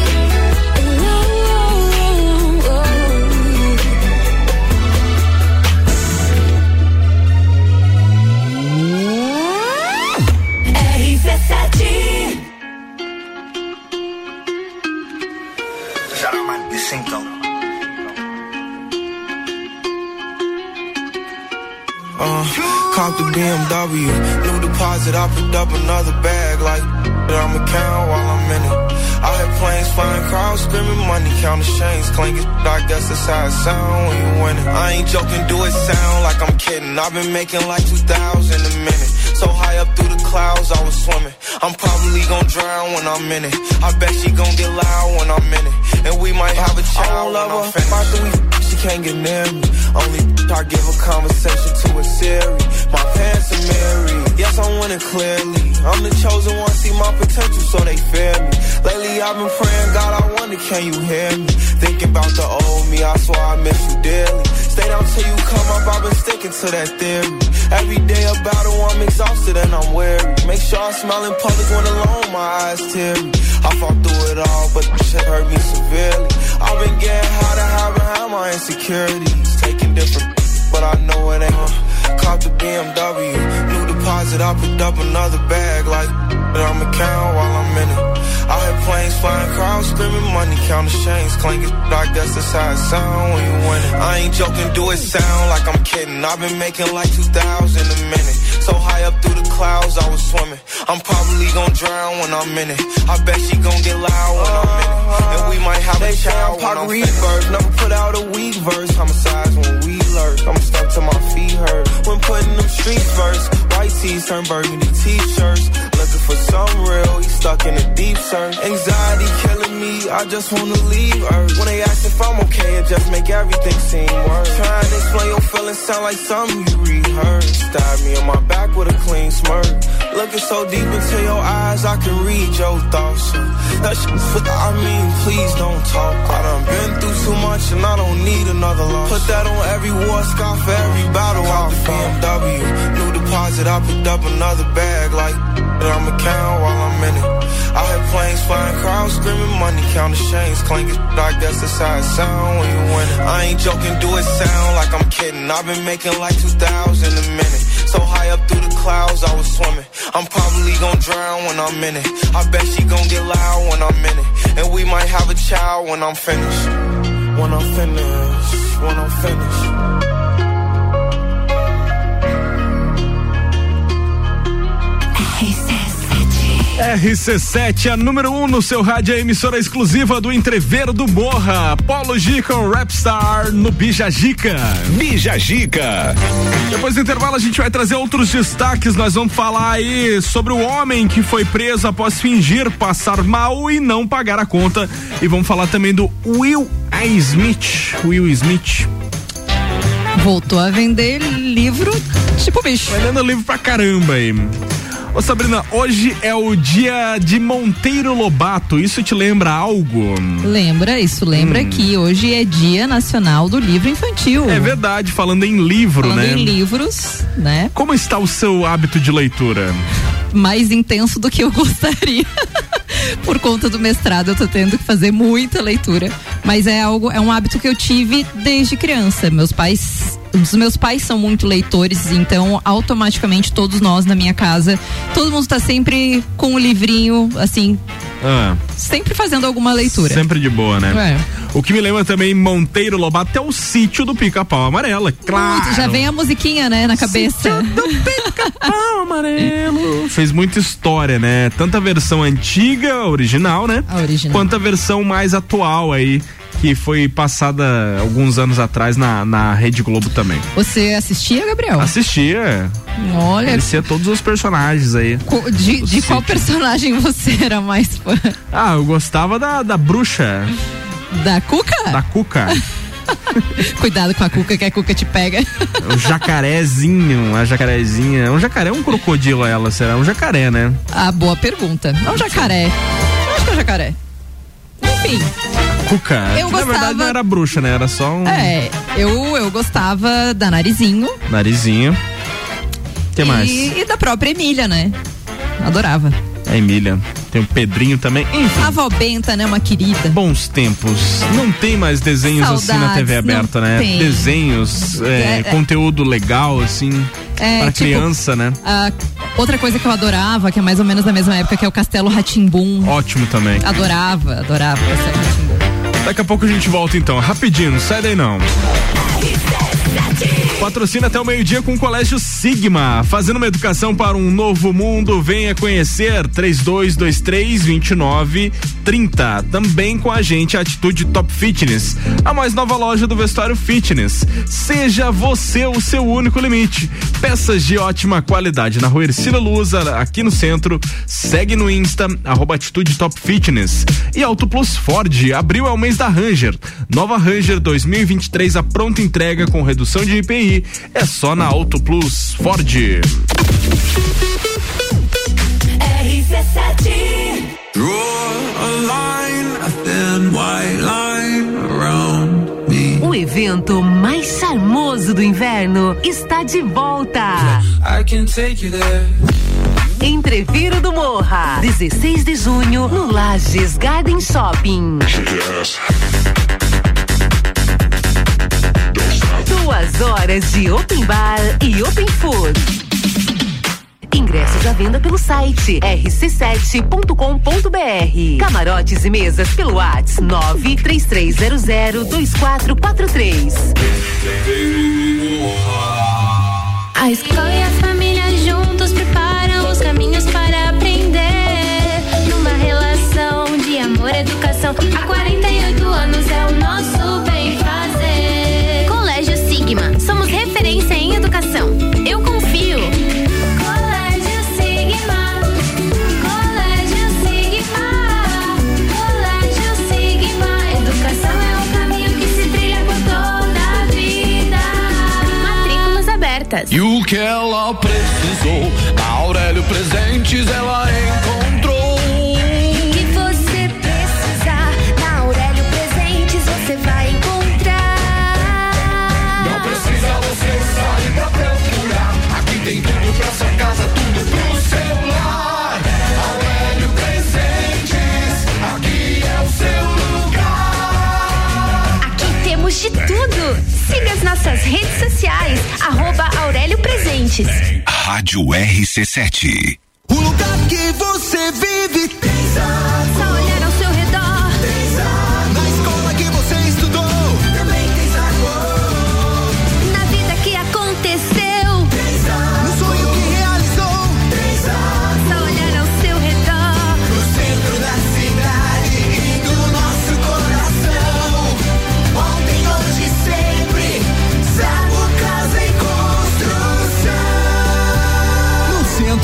RC7. Gentlemen, listen to Cop the BMW, new deposit, I picked up another bag like I'ma count while I'm in it. I hear planes flying, crowds screaming, money counting, chains clanking. I guess that's how it sound when you winning. I ain't joking, do it sound like I'm kidding. I've been making like 2,000 a minute. So high up through the clouds, I was swimming. I'm probably gonna drown when I'm in it. I bet she gonna get loud when I'm in it. And we might have a child. I love her. Why do we she can't get near me? Only I give a conversation to a Siri. My parents are married. Yes, I want it clearly. I'm the chosen one, see my potential, so they fear me. Lately I've been praying, God, I wonder, can you hear me? Thinking about the old me, I swear I miss you dearly. Stay down till you come up, I've been sticking to that theory. Every day a battle, I'm exhausted and I'm weary. Make sure I smile in public when alone, my eyes teary. I fought through it all, but the shit hurt me severely. I've been getting high to hide behind my insecurities. Taking different, but I know it ain't. Cop the BMW, new deposit, I picked up another bag. Like, I'ma count while I'm in it. I hear planes flying, crowds screaming, money counting, chains clanking. I guess that's how it sound when you win it. I ain't joking, do it sound like I'm kidding. I've been making like 2,000 a minute. So high up through the clouds, I was swimming. I'm probably gonna drown when I'm in it. I bet she gonna get loud when I'm in it. And we might have a child when I'm rebirth. Never put out a weak verse. Homicides when we lurk. I'm stuck to my feet hurt. When putting them streets first, white tees turn burgundy t-shirts. Looking for some real, he's stuck in a deep search. Anxiety killing me, I just wanna leave Earth. When they ask if I'm okay, it just make everything seem worse. Trying to explain your feelings sound like something you rehearsed. Stab me in my back with a clean smirk. Looking so deep into your eyes, I can read your thoughts. That shit, I mean, please don't talk. I done been through too much and I don't need another loss. Put that on every war scar for every battle. Off the BMW, new deposit, I picked up another bag like I'ma count while I'm in it. I hear planes flying, crowds screaming, money counting, chains clanking. I guess that's how it sound when you win it. I ain't joking, do it sound like I'm kidding. I've been making like 2,000 a minute. So high up through the clouds, I was swimming. I'm probably gonna drown when I'm in it. I bet she gonna get loud when I'm in it. And we might have a child when I'm finished. When I'm finished, when I'm finished. RC7, a número 1 no seu rádio, é a emissora exclusiva do Entrevero do Morro. Paulo Gica, o Rapstar, no Bija Gica. Bija Gica. Depois do intervalo a gente vai trazer outros destaques. Nós vamos falar aí sobre o homem que foi preso após fingir passar mal e não pagar a conta. E vamos falar também do Will Smith. Voltou a vender livro tipo bicho. Vai lendo livro pra caramba aí. Ô Sabrina, hoje é o dia de Monteiro Lobato, isso te lembra algo? Lembra que hoje é Dia Nacional do Livro Infantil. É verdade, falando em livro, né? Falando em livros, né? Como está o seu hábito de leitura? Mais intenso do que eu gostaria. Por conta do mestrado eu tô tendo que fazer muita leitura, mas é um hábito que eu tive desde criança. Os meus pais são muito leitores, então automaticamente todos nós na minha casa, todo mundo tá sempre com um livrinho, assim, sempre fazendo alguma leitura. Sempre de boa, né? É. O que me lembra também Monteiro Lobato é o Sítio do Pica-Pau Amarelo, claro. Muito, já vem a musiquinha, né, na cabeça. Sítio do Pica-Pau Amarelo. Fez muita história, né? Tanto a versão antiga, original, né? A original. Quanto a versão mais atual aí, que foi passada alguns anos atrás na Rede Globo também. Você assistia, Gabriel? Assistia. Olha. Conhecia todos os personagens aí. De qual personagem você era mais fã? Ah, eu gostava da bruxa. Da Cuca? Da Cuca. Cuidado com a Cuca, que a Cuca te pega. O jacarezinho, a jacarezinha. Um jacaré ou um crocodilo ela? Será um jacaré, né? Ah, boa pergunta. É um jacaré. Eu acho que é um jacaré. Enfim. Cuca. Eu gostava... Na verdade não era bruxa, né? Era só um... É, eu gostava da Narizinho. Narizinho. O que mais? E da própria Emília, né? Adorava. A Emília. Tem o Pedrinho também. Enfim. A Vó Benta, né? Uma querida. Bons tempos. Não tem mais desenhos Saudades, assim na TV aberta, né? Tem. Desenhos, conteúdo legal, assim, pra tipo, criança, né? Outra coisa que eu adorava, que é mais ou menos da mesma época, que é o Castelo Rá-Tim-Bum. Ótimo também. Adorava o Castelo Rá-Tim-Bum. Daqui a pouco a gente volta então. Rapidinho, não sai daí não. Patrocina até o meio-dia com o Colégio Sigma, fazendo uma educação para um novo mundo. Venha conhecer. 3223-2930. Também com a gente, a Atitude Top Fitness, a mais nova loja do vestuário fitness. Seja você o seu único limite. Peças de ótima qualidade na Rua Ercílio Lusa, aqui no centro. Segue no Insta, @AtitudeTopFitness. E Auto Plus Ford, abril é o mês da Ranger. Nova Ranger 2023, a pronta entrega com redução de IPI. É só na Auto Plus Ford. O evento mais charmoso do inverno está de volta. Entrevero do Morro, 16 de junho, no Lages Garden Shopping. 2 horas de open bar e open food. Ingressos à venda pelo site rc7.com.br. Camarotes e mesas pelo WhatsApp 933002443. A escola e a família juntos preparam os caminhos para aprender. Numa relação de amor e educação, há 48 anos é o nosso bem fazer. Colégio Sigma, somos referência em educação. Eu confio. Colégio Sigma, Colégio Sigma, Colégio Sigma. Educação é um caminho que se trilha por toda a vida. Matrículas abertas. E o que ela precisou, a Aurélio Presentes ela encontrou. O que você precisar, na Aurélio Presentes você vai encontrar. Não precisa você sair pra procurar, aqui tem tudo pra sua casa, tudo pro seu lar. Aurélio Presentes, aqui é o seu lugar. Aqui temos de tudo. Siga as nossas redes sociais, @AurélioPresentes. Rádio RC7. O lugar que você vive. Só olhar ao seu redor. Na escola que você estudou. Também tem sabor. Na vida que aconteceu. No sonho que realizou. Só olhar ao seu redor. No centro da cidade e do nosso coração. Ontem, hoje, sempre.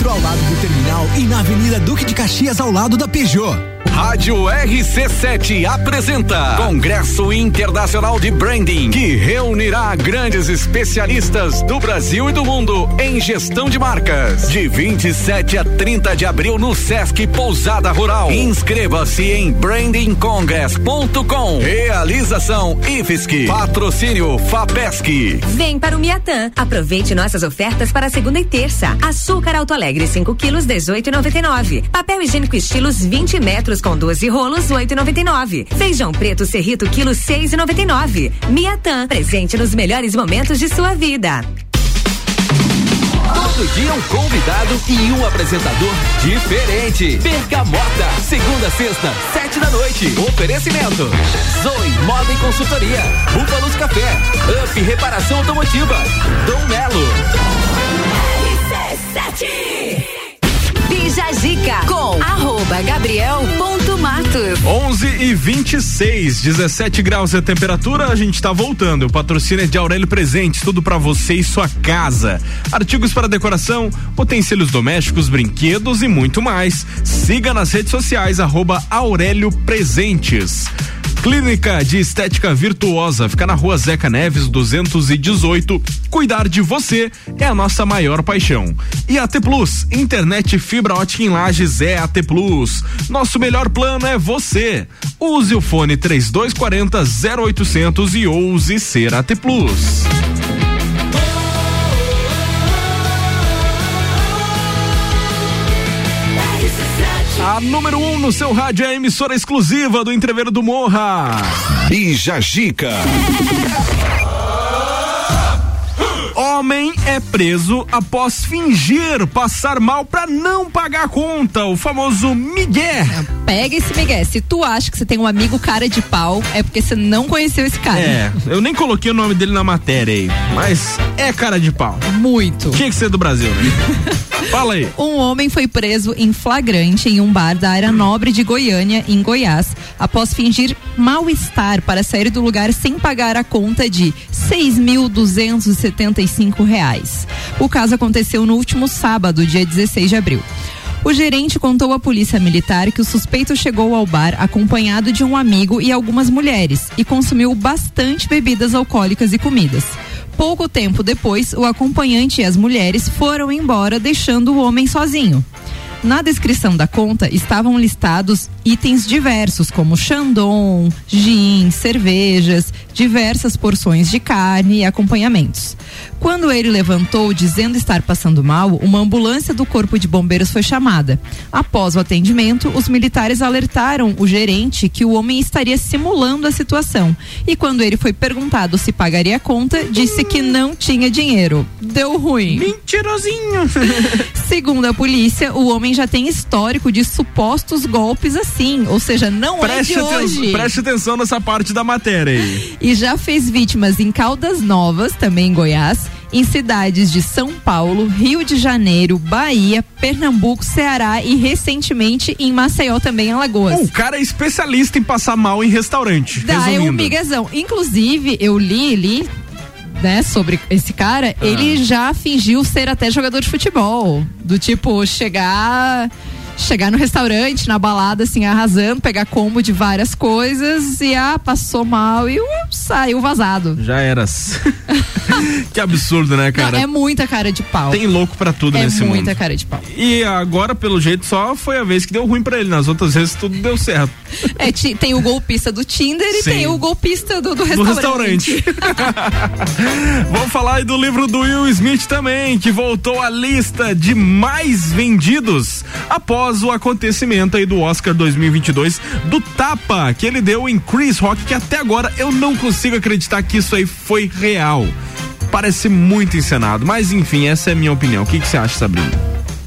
Ao lado do terminal e na Avenida Duque de Caxias, ao lado da Peugeot. Rádio RC7 apresenta Congresso Internacional de Branding, que reunirá grandes especialistas do Brasil e do mundo em gestão de marcas. De 27 a 30 de abril no Sesc Pousada Rural. Inscreva-se em brandingcongress.com. Realização IFSC. Patrocínio FAPESC. Vem para o Mia Tan. Aproveite nossas ofertas para segunda e terça. Açúcar Alto Alegre 5 quilos, 18,99. Papel higiênico estilos 20 metros com 12 rolos, 8,99. Feijão preto Cerrito quilo, 6,99. Mia Tan, presente nos melhores momentos de sua vida. Todo dia um convidado e um apresentador diferente. Bergamota, segunda a sexta, 7 da noite. Oferecimento Zoe Moda e Consultoria, Búfalos Café, Up Reparação Automotiva, Dom Melo. 7 Bija Zica com @Gabriel.Matos. 11:26, 17 graus a temperatura, a gente tá voltando. O patrocínio é de Aurélio Presentes, tudo pra você e sua casa. Artigos para decoração, utensílios domésticos, brinquedos e muito mais. Siga nas redes sociais, @Aurélio Presentes. Clínica de Estética Virtuosa, fica na Rua Zeca Neves, 218. Cuidar de você é a nossa maior paixão. E AT Plus, internet fibra ótica em Lages é AT Plus. Nosso melhor plano é você. Use o fone 3240-0800 e ouse ser AT Plus. A número 1 no seu rádio é a emissora exclusiva do Entrevero do Morro. Bija Zica. Homem é preso após fingir passar mal pra não pagar a conta, o famoso migué. Pega esse migué, se tu acha que você tem um amigo cara de pau, é porque você não conheceu esse cara. É, eu nem coloquei o nome dele na matéria aí, mas é cara de pau. Muito. Tinha que ser do Brasil, né? Fala aí. Um homem foi preso em flagrante em um bar da área nobre de Goiânia, em Goiás, após fingir mal-estar para sair do lugar sem pagar a conta de R$ 6.275. O caso aconteceu no último sábado, dia 16 de abril. O gerente contou à polícia militar que o suspeito chegou ao bar acompanhado de um amigo e algumas mulheres e consumiu bastante bebidas alcoólicas e comidas. Pouco tempo depois, o acompanhante e as mulheres foram embora, deixando o homem sozinho. Na descrição da conta estavam listados itens diversos, como chandon, gin, cervejas, diversas porções de carne e acompanhamentos. Quando ele levantou dizendo estar passando mal, uma ambulância do Corpo de Bombeiros foi chamada. Após o atendimento, os militares alertaram o gerente que o homem estaria simulando a situação. E quando ele foi perguntado se pagaria a conta, disse que não tinha dinheiro. Deu ruim. Mentirosinho! Segundo a polícia, o homem já tem histórico de supostos golpes assim, ou seja, não preste é de hoje. Preste atenção nessa parte da matéria aí. E já fez vítimas em Caldas Novas, também em Goiás, em cidades de São Paulo, Rio de Janeiro, Bahia, Pernambuco, Ceará e recentemente em Maceió, também em Alagoas. O cara é especialista em passar mal em restaurante. Dá, é um migazão. Inclusive, eu li, né, sobre esse cara, ele já fingiu ser até jogador de futebol, do tipo, chegar no restaurante, na balada, assim, arrasando, pegar combo de várias coisas e, passou mal e saiu vazado. Já era. Que absurdo, né, cara? Não, é muita cara de pau. Tem louco pra tudo nesse mundo. É muita cara de pau. E agora, pelo jeito, só foi a vez que deu ruim pra ele. Nas outras vezes, tudo deu certo. É, tem o golpista do Tinder e tem o golpista do restaurante. Vamos falar aí do livro do Will Smith também, que voltou à lista de mais vendidos após o acontecimento aí do Oscar 2022, do tapa que ele deu em Chris Rock, que até agora eu não consigo acreditar que isso aí foi real. Parece muito encenado, mas enfim, essa é a minha opinião. O que você acha, Sabrina?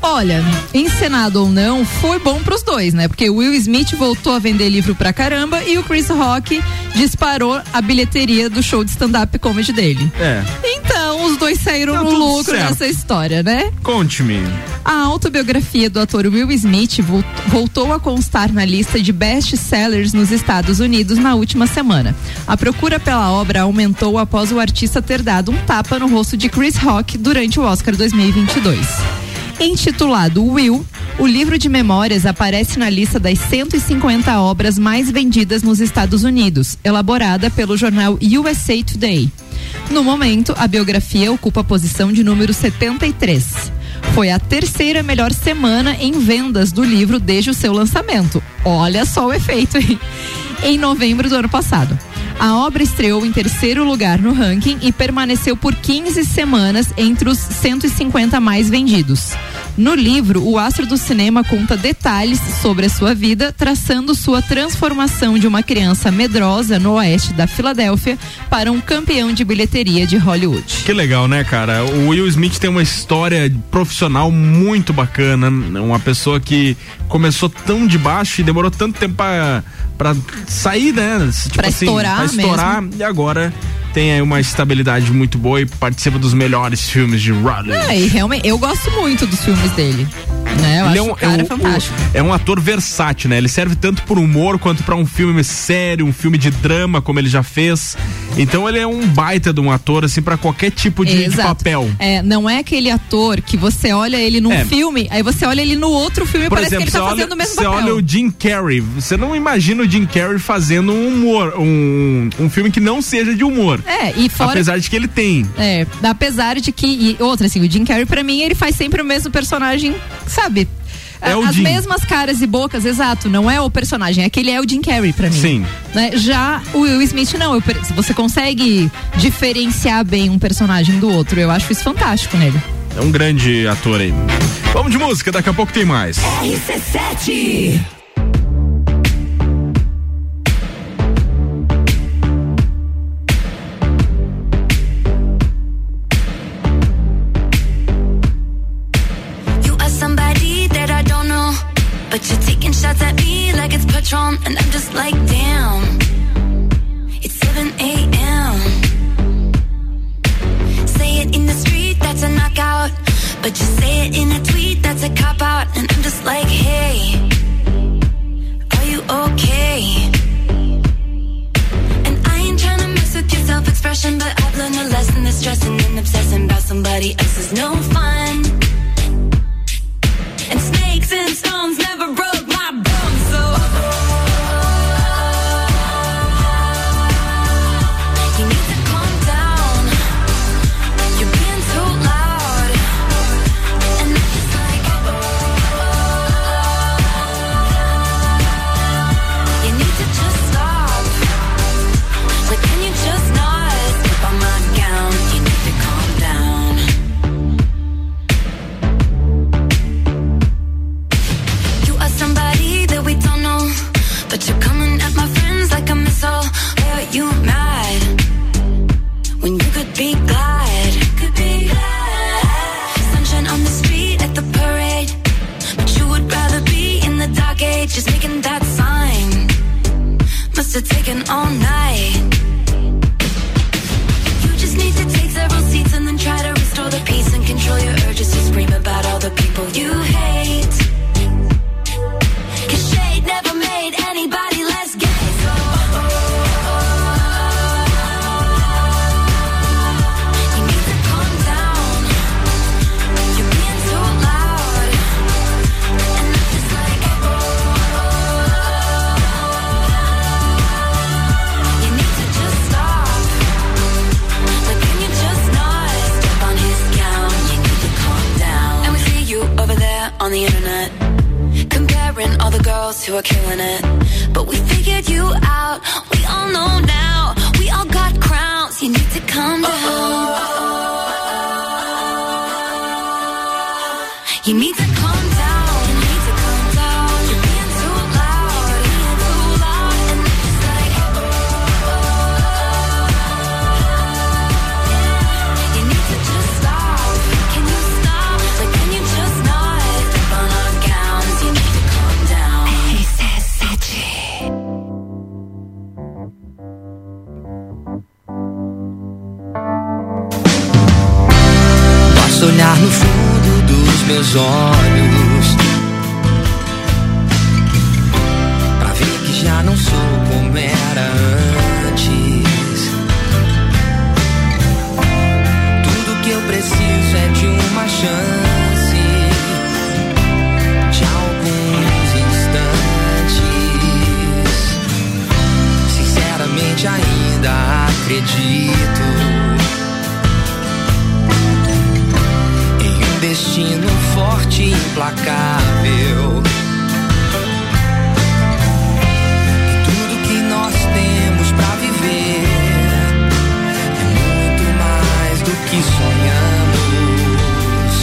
Olha, encenado ou não, foi bom pros dois, né? Porque o Will Smith voltou a vender livro pra caramba e o Chris Rock disparou a bilheteria do show de stand-up comedy dele. É. Então, os dois saíram no lucro nessa história, né? Conte-me. A autobiografia do ator Will Smith voltou a constar na lista de best-sellers nos Estados Unidos na última semana. A procura pela obra aumentou após o artista ter dado um tapa no rosto de Chris Rock durante o Oscar 2022. Intitulado Will, o livro de memórias aparece na lista das 150 obras mais vendidas nos Estados Unidos, elaborada pelo jornal USA Today. No momento, a biografia ocupa a posição de número 73. Foi a terceira melhor semana em vendas do livro desde o seu lançamento. Olha só o efeito aí. Em novembro do ano passado. A obra estreou em terceiro lugar no ranking e permaneceu por 15 semanas entre os 150 mais vendidos. No livro, o astro do cinema conta detalhes sobre a sua vida, traçando sua transformação de uma criança medrosa no oeste da Filadélfia para um campeão de bilheteria de Hollywood. Que legal, né, cara? O Will Smith tem uma história profissional muito bacana, uma pessoa que começou tão de baixo e demorou tanto tempo pra sair, né? Tipo pra assim, estourar pra estourar mesmo. E agora tem aí uma estabilidade muito boa e participa dos melhores filmes de Hollywood. E realmente, eu gosto muito dos filmes dele, né? Eu acho o cara fantástico. É um ator versátil, né? Ele serve tanto por humor quanto pra um filme sério, um filme de drama, como ele já fez. Então ele é um baita de um ator, assim, pra qualquer tipo de papel. É, não é aquele ator que você olha ele num filme, aí você olha ele no outro filme e parece que ele tá fazendo o mesmo papel. Você olha o Jim Carrey, você não imagina o Jim Carrey fazendo um filme que não seja de humor. E fora... Apesar de que ele tem. Apesar de que... E outra, assim, o Jim Carrey, pra mim, ele faz sempre o mesmo personagem, sabe? As mesmas caras e bocas, exato, não é o personagem, aquele é o Jim Carrey pra mim. Sim. Né? Já o Will Smith, não, você consegue diferenciar bem um personagem do outro, eu acho isso fantástico nele. É um grande ator aí. Vamos de música, daqui a pouco tem mais. RC7. but you're taking shots at me like it's Patron, and I'm just like, damn, it's 7 a.m. Say it in the street, that's a knockout, but you say it in a tweet, that's a cop-out, and I'm just like, hey, are you okay? And I ain't tryna mess with your self-expression, but I've learned a lesson that's stressing and obsessing about somebody else is no fun. And snakes and stones never broke my bones, so you need to calm down. You're being too loud, and I'm just like, you need to just stop. Like, can you just not slip on my gown? You need to calm down. Somebody that we don't know, but you're coming at my friends like a missile. Why are you mad when you could be glad? You could be glad. Sunshine on the street at the parade, but you would rather be in the dark age. Just making that sign must have taken all night. You just need to take several seats and then try to restore the peace and control your urges to scream about all the people you hate. Never made anybody less gay, so you need to calm down. You're being too loud, and I'm just like, you need to just stop. Like, can you just not step on his gown? You need to calm down. And we see you over there on the internet, all the girls who are killing it, but we figured you out. We all know now. We all got crowns. You need to calm down. You need to calm down. You need to calm down. You're being too loud. You're being too loud, and I'm just like, yeah. You need to just stop. Can you stop? Like, can you just not step on our gowns? You need. Posso olhar no fundo dos meus olhos pra ver que já não sou como era antes. Tudo que eu preciso é de uma chance, de alguns instantes. Sinceramente ainda acredito destino forte e implacável, e tudo que nós temos pra viver é muito mais do que sonhamos.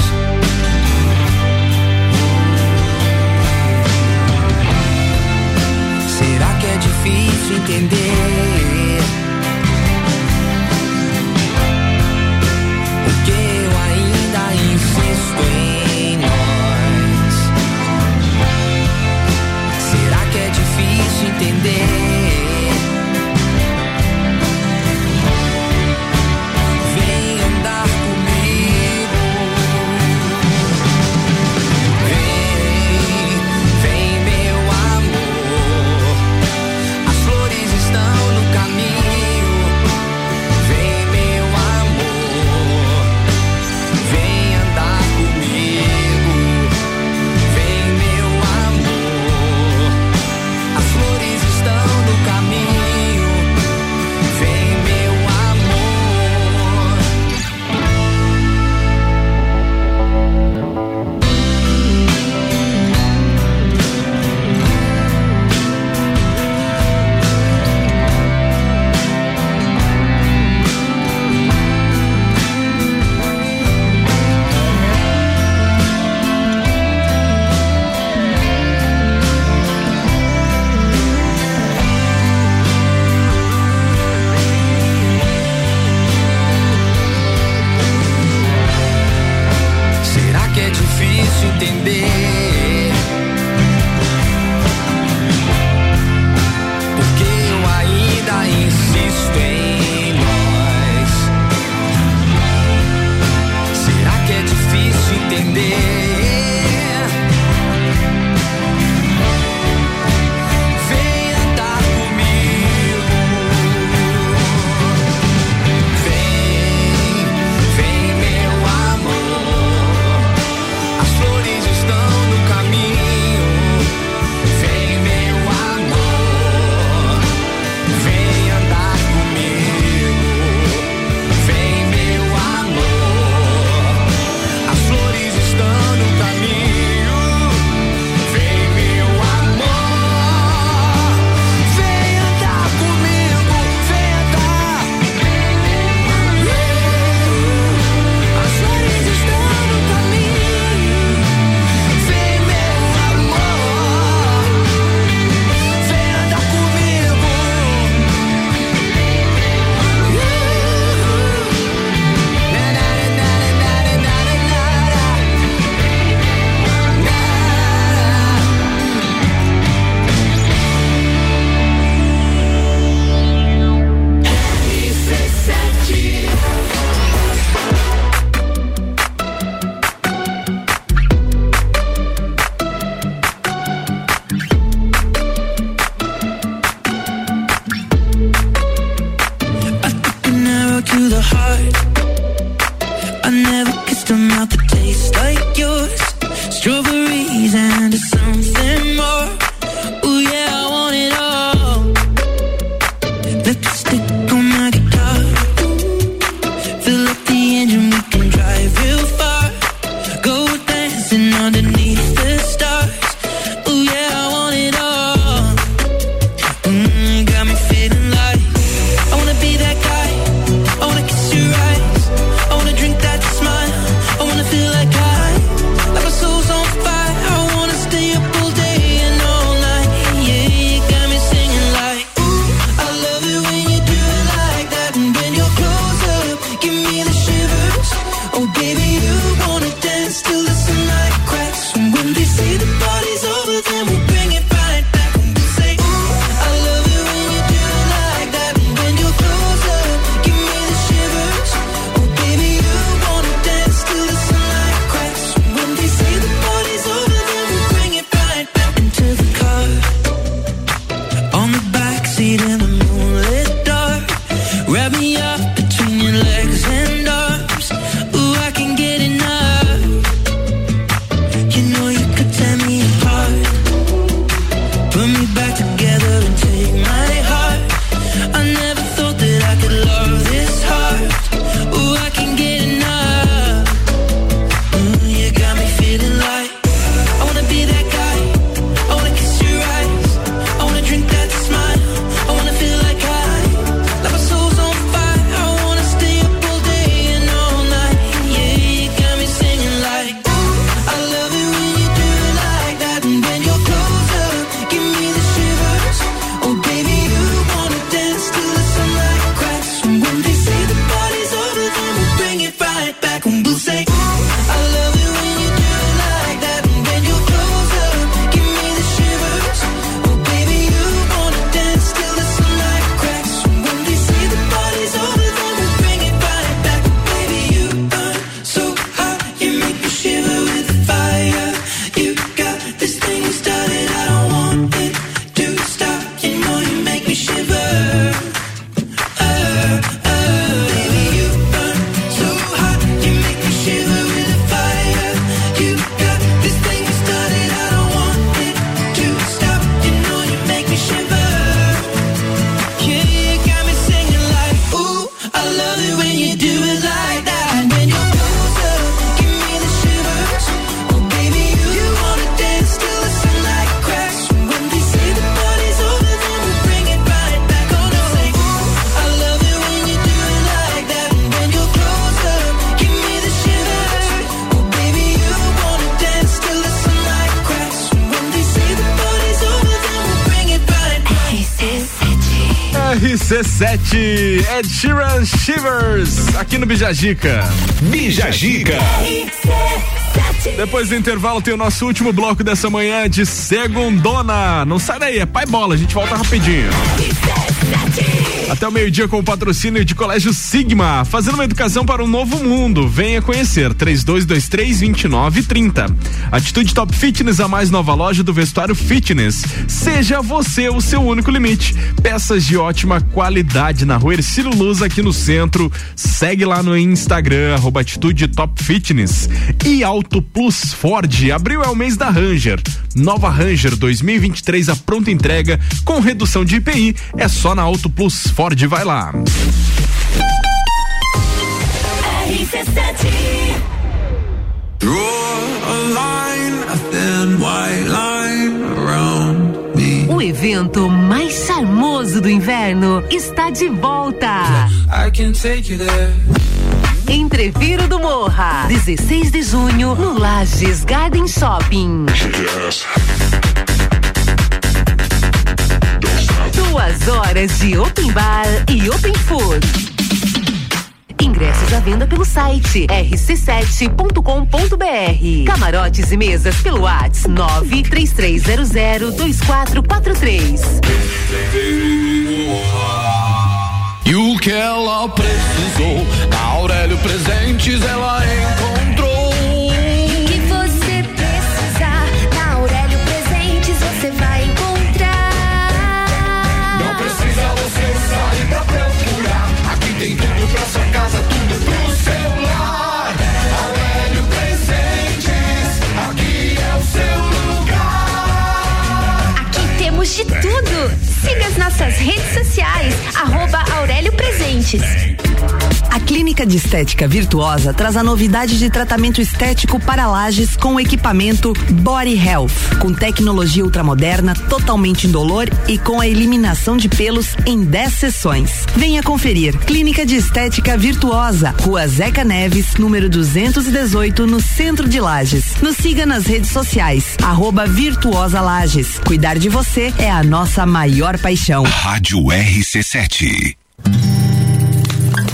Será que é difícil entender o que eu ainda insisto em nós? Será que é difícil entender? Vem andar comigo. Vem, vem, meu amor. As flores estão no caminho. É difícil entender RC7, Ed Sheeran Shivers, aqui no Bijagica. Bijagica. Depois do intervalo tem o nosso último bloco dessa manhã de segundona. Não sai daí, é pai bola, a gente volta rapidinho. RC7. Até o meio-dia com o patrocínio de Colégio Sigma, fazendo uma educação para um novo mundo. Venha conhecer, 3223-2930. Atitude Top Fitness, a mais nova loja do vestuário fitness. Seja você o seu único limite. Peças de ótima qualidade na rua Hercílio Luz, aqui no centro. Segue lá no Instagram, @AtitudeTopFitness. E Auto Plus Ford, abril é o mês da Ranger. Nova Ranger 2023, a pronta entrega com redução de IPI, é só na Auto Plus Ford, vai lá. O evento mais charmoso do inverno está de volta. Entrevero do Morro, 16 de junho, no Lages Garden Shopping. Yes. 2 horas de open bar e open food. Ingressos à venda pelo site rc7.com.br. Camarotes e mesas pelo WhatsApp 933002443. E o que ela precisou, na Aurélio Presentes ela encontrou. O que você precisar, na Aurélio Presentes você vai encontrar. Não precisa você sair pra procurar, aqui tem tudo pra sua casa, tudo pro seu lar. Aurélio Presentes, aqui é o seu lugar. Aqui temos de tudo. Siga as nossas redes sociais, @AurélioPresentes. A Clínica de Estética Virtuosa traz a novidade de tratamento estético para Lages com o equipamento Body Health, com tecnologia ultramoderna, totalmente indolor e com a eliminação de pelos em 10 sessões. Venha conferir. Clínica de Estética Virtuosa, Rua Zeca Neves, número 218, no centro de Lages. Nos siga nas redes sociais, @VirtuosaLages. Cuidar de você é a nossa maior paixão. Rádio RC7.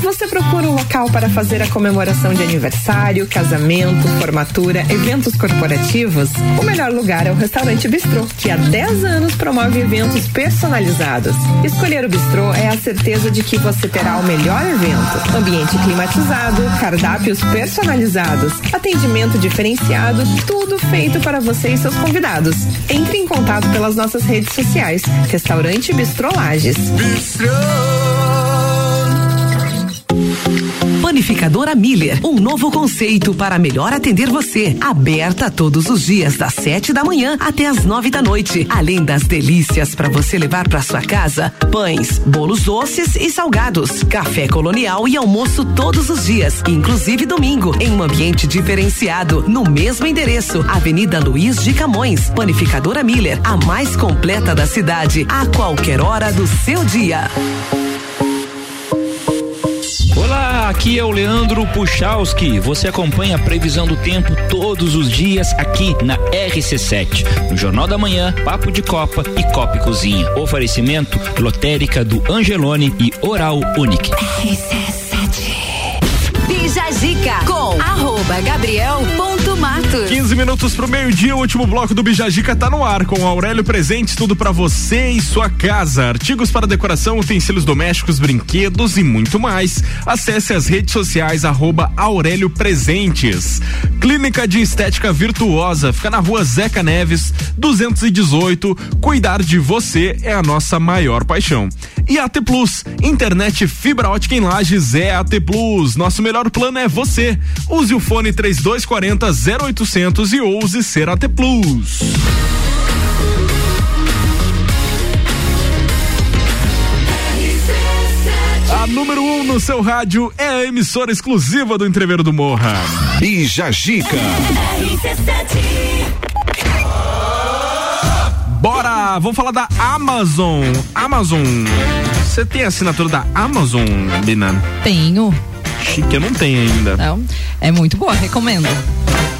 Você procura um local para fazer a comemoração de aniversário, casamento, formatura, eventos corporativos? O melhor lugar é o Restaurante Bistrô, que há 10 anos promove eventos personalizados. Escolher o Bistrô é a certeza de que você terá o melhor evento. Ambiente climatizado, cardápios personalizados, atendimento diferenciado, tudo feito para você e seus convidados. Entre em contato pelas nossas redes sociais. Restaurante Bistrô Lages. Bistrô! Panificadora Miller, um novo conceito para melhor atender você. Aberta todos os dias das 7h até as 21h, além das delícias para você levar para sua casa: pães, bolos doces e salgados, café colonial e almoço todos os dias, inclusive domingo, em um ambiente diferenciado. No mesmo endereço, Avenida Luiz de Camões. Panificadora Miller, a mais completa da cidade, a qualquer hora do seu dia. Olá, aqui é o Leandro Puchalski. Você acompanha a previsão do tempo todos os dias aqui na RC7, no Jornal da Manhã, Papo de Copa e Copa e Cozinha. Oferecimento Lotérica do Angelone e Oral Unique. RC7. Bija Zica com @Gabriel.Matos. 15 minutos pro meio-dia, o último bloco do Bijajica tá no ar com Aurélio Presentes, tudo pra você e sua casa, artigos para decoração, utensílios domésticos, brinquedos e muito mais. Acesse as redes sociais @Aurélio Presentes. Clínica de Estética Virtuosa, fica na Rua Zeca Neves, 218. Cuidar de você é a nossa maior paixão. E AT Plus, internet fibra ótica em Lages é AT Plus. Nosso melhor plano é você. Use o fone 3240-0800 e ouse ser AT Plus. A número 1 no seu rádio é a emissora exclusiva do Entrevero do Morro. Bijajica. Bora, vamos falar da Amazon. Amazon, você tem a assinatura da Amazon, Bina? Tenho. Chique, eu não tenho ainda. Não, é muito boa, recomendo.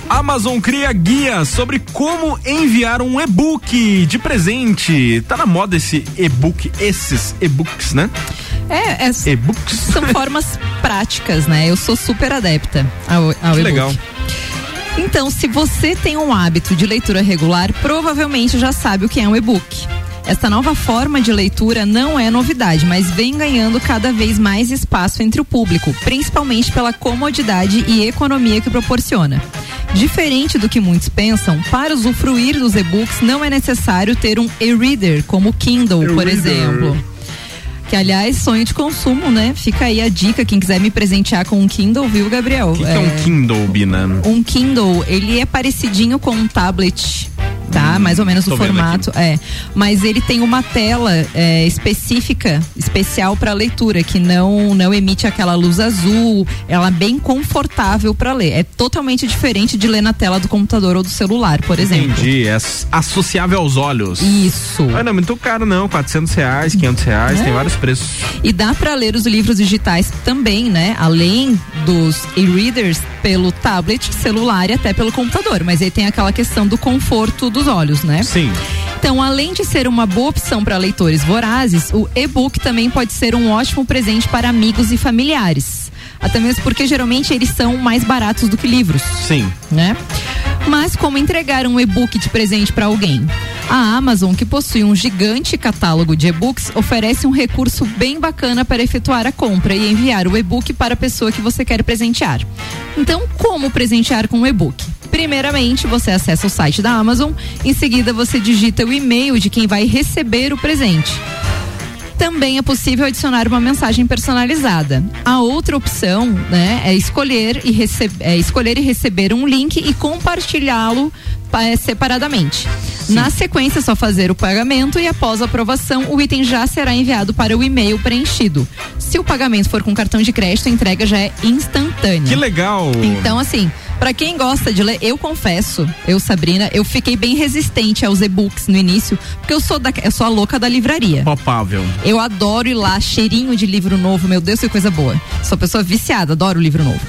Amazon cria guia sobre como enviar um e-book de presente. Tá na moda esse e-book, esses e-books, né? E-books. São formas práticas, né? Eu sou super adepta ao e-book. Legal. Então, se você tem um hábito de leitura regular, provavelmente já sabe o que é um e-book. Esta nova forma de leitura não é novidade, mas vem ganhando cada vez mais espaço entre o público, principalmente pela comodidade e economia que proporciona. Diferente do que muitos pensam, para usufruir dos e-books não é necessário ter um e-reader, como o Kindle, por exemplo. Que, aliás, sonho de consumo, né? Fica aí a dica, quem quiser me presentear com um Kindle, viu, Gabriel? O que é um Kindle, Bina? Um Kindle, ele é parecidinho com um tablet, tá? Mais ou menos o formato, é. Mas ele tem uma tela específica, especial para leitura, que não emite aquela luz azul, ela é bem confortável para ler. É totalmente diferente de ler na tela do computador ou do celular, por exemplo. Entendi, é associável aos olhos. Isso. Ah, não é muito caro não, R$400, R$500, tem vários preços. E dá para ler os livros digitais também, né? Além dos e-readers, pelo tablet, celular e até pelo computador, mas aí tem aquela questão do conforto dos olhos, né? Sim. Então, além de ser uma boa opção para leitores vorazes, o e-book também pode ser um ótimo presente para amigos e familiares. Até mesmo porque geralmente eles são mais baratos do que livros. Sim. Né? Mas como entregar um e-book de presente para alguém? A Amazon, que possui um gigante catálogo de e-books, oferece um recurso bem bacana para efetuar a compra e enviar o e-book para a pessoa que você quer presentear. Então, como presentear com um e-book? Primeiramente, você acessa o site da Amazon, em seguida você digita o e-mail de quem vai receber o presente. Também é possível adicionar uma mensagem personalizada. A outra opção, né, é escolher e receber um link e compartilhá-lo separadamente. Sim. Na sequência, é só fazer o pagamento e após a aprovação, o item já será enviado para o e-mail preenchido. Se o pagamento for com cartão de crédito, a entrega já é instantânea. Que legal! Então, assim, pra quem gosta de ler, eu confesso, Sabrina, eu fiquei bem resistente aos e-books no início, porque eu sou a louca da livraria. Palpável. Eu adoro ir lá, cheirinho de livro novo, meu Deus, que coisa boa. Sou uma pessoa viciada, adoro livro novo.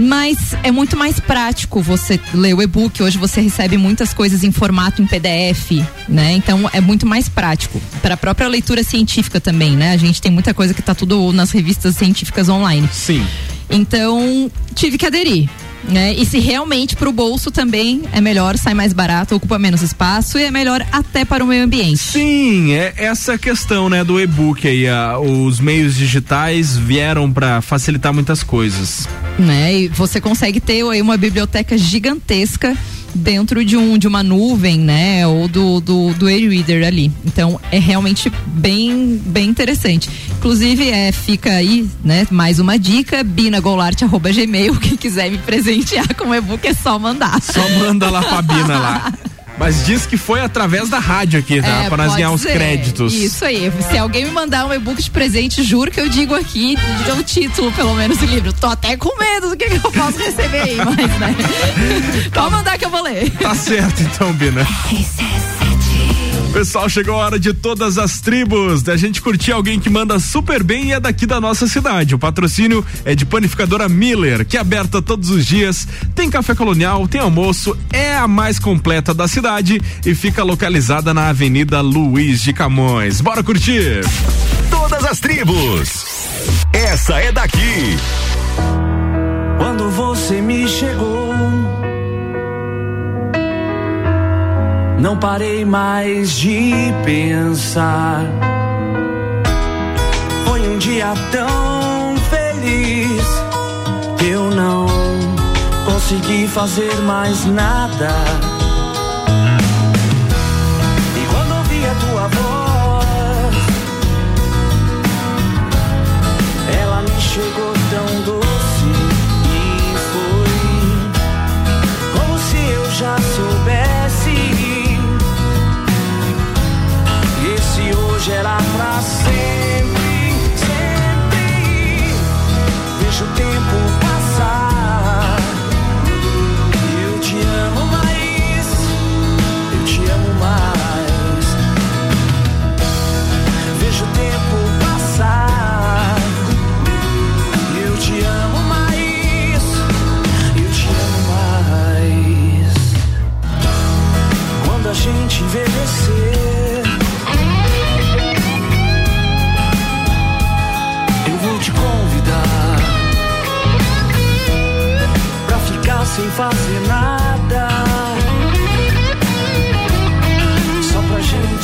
Mas é muito mais prático você ler o e-book, hoje você recebe muitas coisas em formato em PDF, né? Então é muito mais prático, para a própria leitura científica também, né? A gente tem muita coisa que tá tudo nas revistas científicas online. Sim. Então, tive que aderir, né? E se realmente pro bolso também é melhor, sai mais barato, ocupa menos espaço e é melhor até para o meio ambiente. Sim, é essa questão, né, do e-book aí, os meios digitais vieram para facilitar muitas coisas, né? E você consegue ter aí uma biblioteca gigantesca dentro de uma nuvem, né? Ou do e-reader ali. Então, é realmente bem, bem interessante. Inclusive, fica aí, né? Mais uma dica, binagoulart@gmail, quem quiser me presentear com o e-book é só mandar. Só manda lá pra Bina lá. Mas diz que foi através da rádio aqui, tá? Pra nós ganhar os créditos. Isso aí. Se alguém me mandar um e-book de presente, juro que eu digo aqui, dá o título, pelo menos, do livro. Tô até com medo do que eu posso receber aí, mas, né? Tá. Pode mandar que eu vou ler. Tá certo, então, Bina. Pessoal, chegou a hora de todas as tribos, da gente curtir alguém que manda super bem e é daqui da nossa cidade. O patrocínio é de Panificadora Miller, que é aberta todos os dias, tem café colonial, tem almoço, é a mais completa da cidade e fica localizada na Avenida Luiz de Camões. Bora curtir! Todas as tribos, essa é daqui. Quando você me chegou, não parei mais de pensar. Foi um dia tão feliz que eu não consegui fazer mais nada. E quando ouvi a tua voz, ela me chegou tão doce e foi como se eu já soubesse. Hoje era pra sempre, sempre. Vejo o tempo passar. Eu te amo mais, eu te amo mais. Vejo o tempo passar. Eu te amo mais, eu te amo mais. Quando a gente envelhecer, te convidar pra ficar sem fazer nada, só pra gente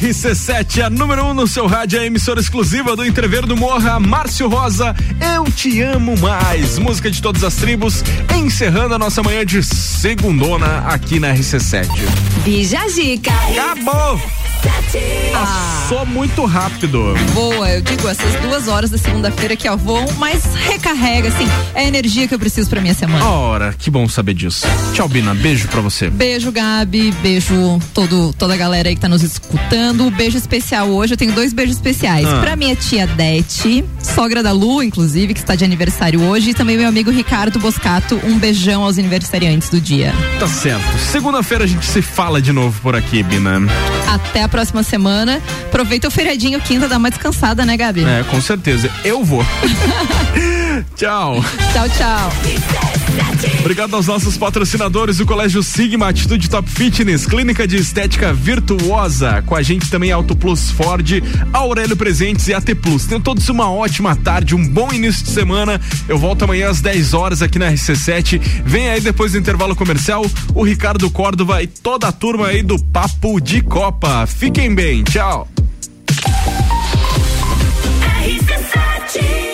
RC7, a número 1 no seu rádio, a emissora exclusiva do Entrevero do Morro. Márcio Rosa, Eu Te Amo Mais, música de todas as tribos, encerrando a nossa manhã de segundona aqui na RC7. Bija Dica. Acabou! Passou muito rápido. Boa, eu digo, essas 2 horas da segunda-feira que voam, mas recarrega, assim, é a energia que eu preciso pra minha semana. Ora, que bom saber disso. Tchau, Bina, beijo pra você. Beijo, Gabi, beijo toda a galera aí que tá nos escutando. Um beijo especial hoje, eu tenho 2 beijos especiais. Pra minha tia Dete, sogra da Lu, inclusive, que está de aniversário hoje, e também meu amigo Ricardo Boscato, um beijão aos aniversariantes do dia. Tá certo. Segunda-feira a gente se fala de novo por aqui, Bina. Até a próxima semana. Aproveita o feriadinho, quinta, dá uma descansada, né, Gabi? É, com certeza. Eu vou. Tchau. Tchau, tchau. Obrigado aos nossos patrocinadores do Colégio Sigma, Atitude Top Fitness, Clínica de Estética Virtuosa. Com a gente também Auto Plus Ford, Aurélio Presentes e AT Plus. Tenham todos uma ótima tarde, um bom início de semana. Eu volto amanhã às 10 horas aqui na RC7. Vem aí depois do intervalo comercial o Ricardo Córdova e toda a turma aí do Papo de Copa. Fiquem bem, tchau. RC7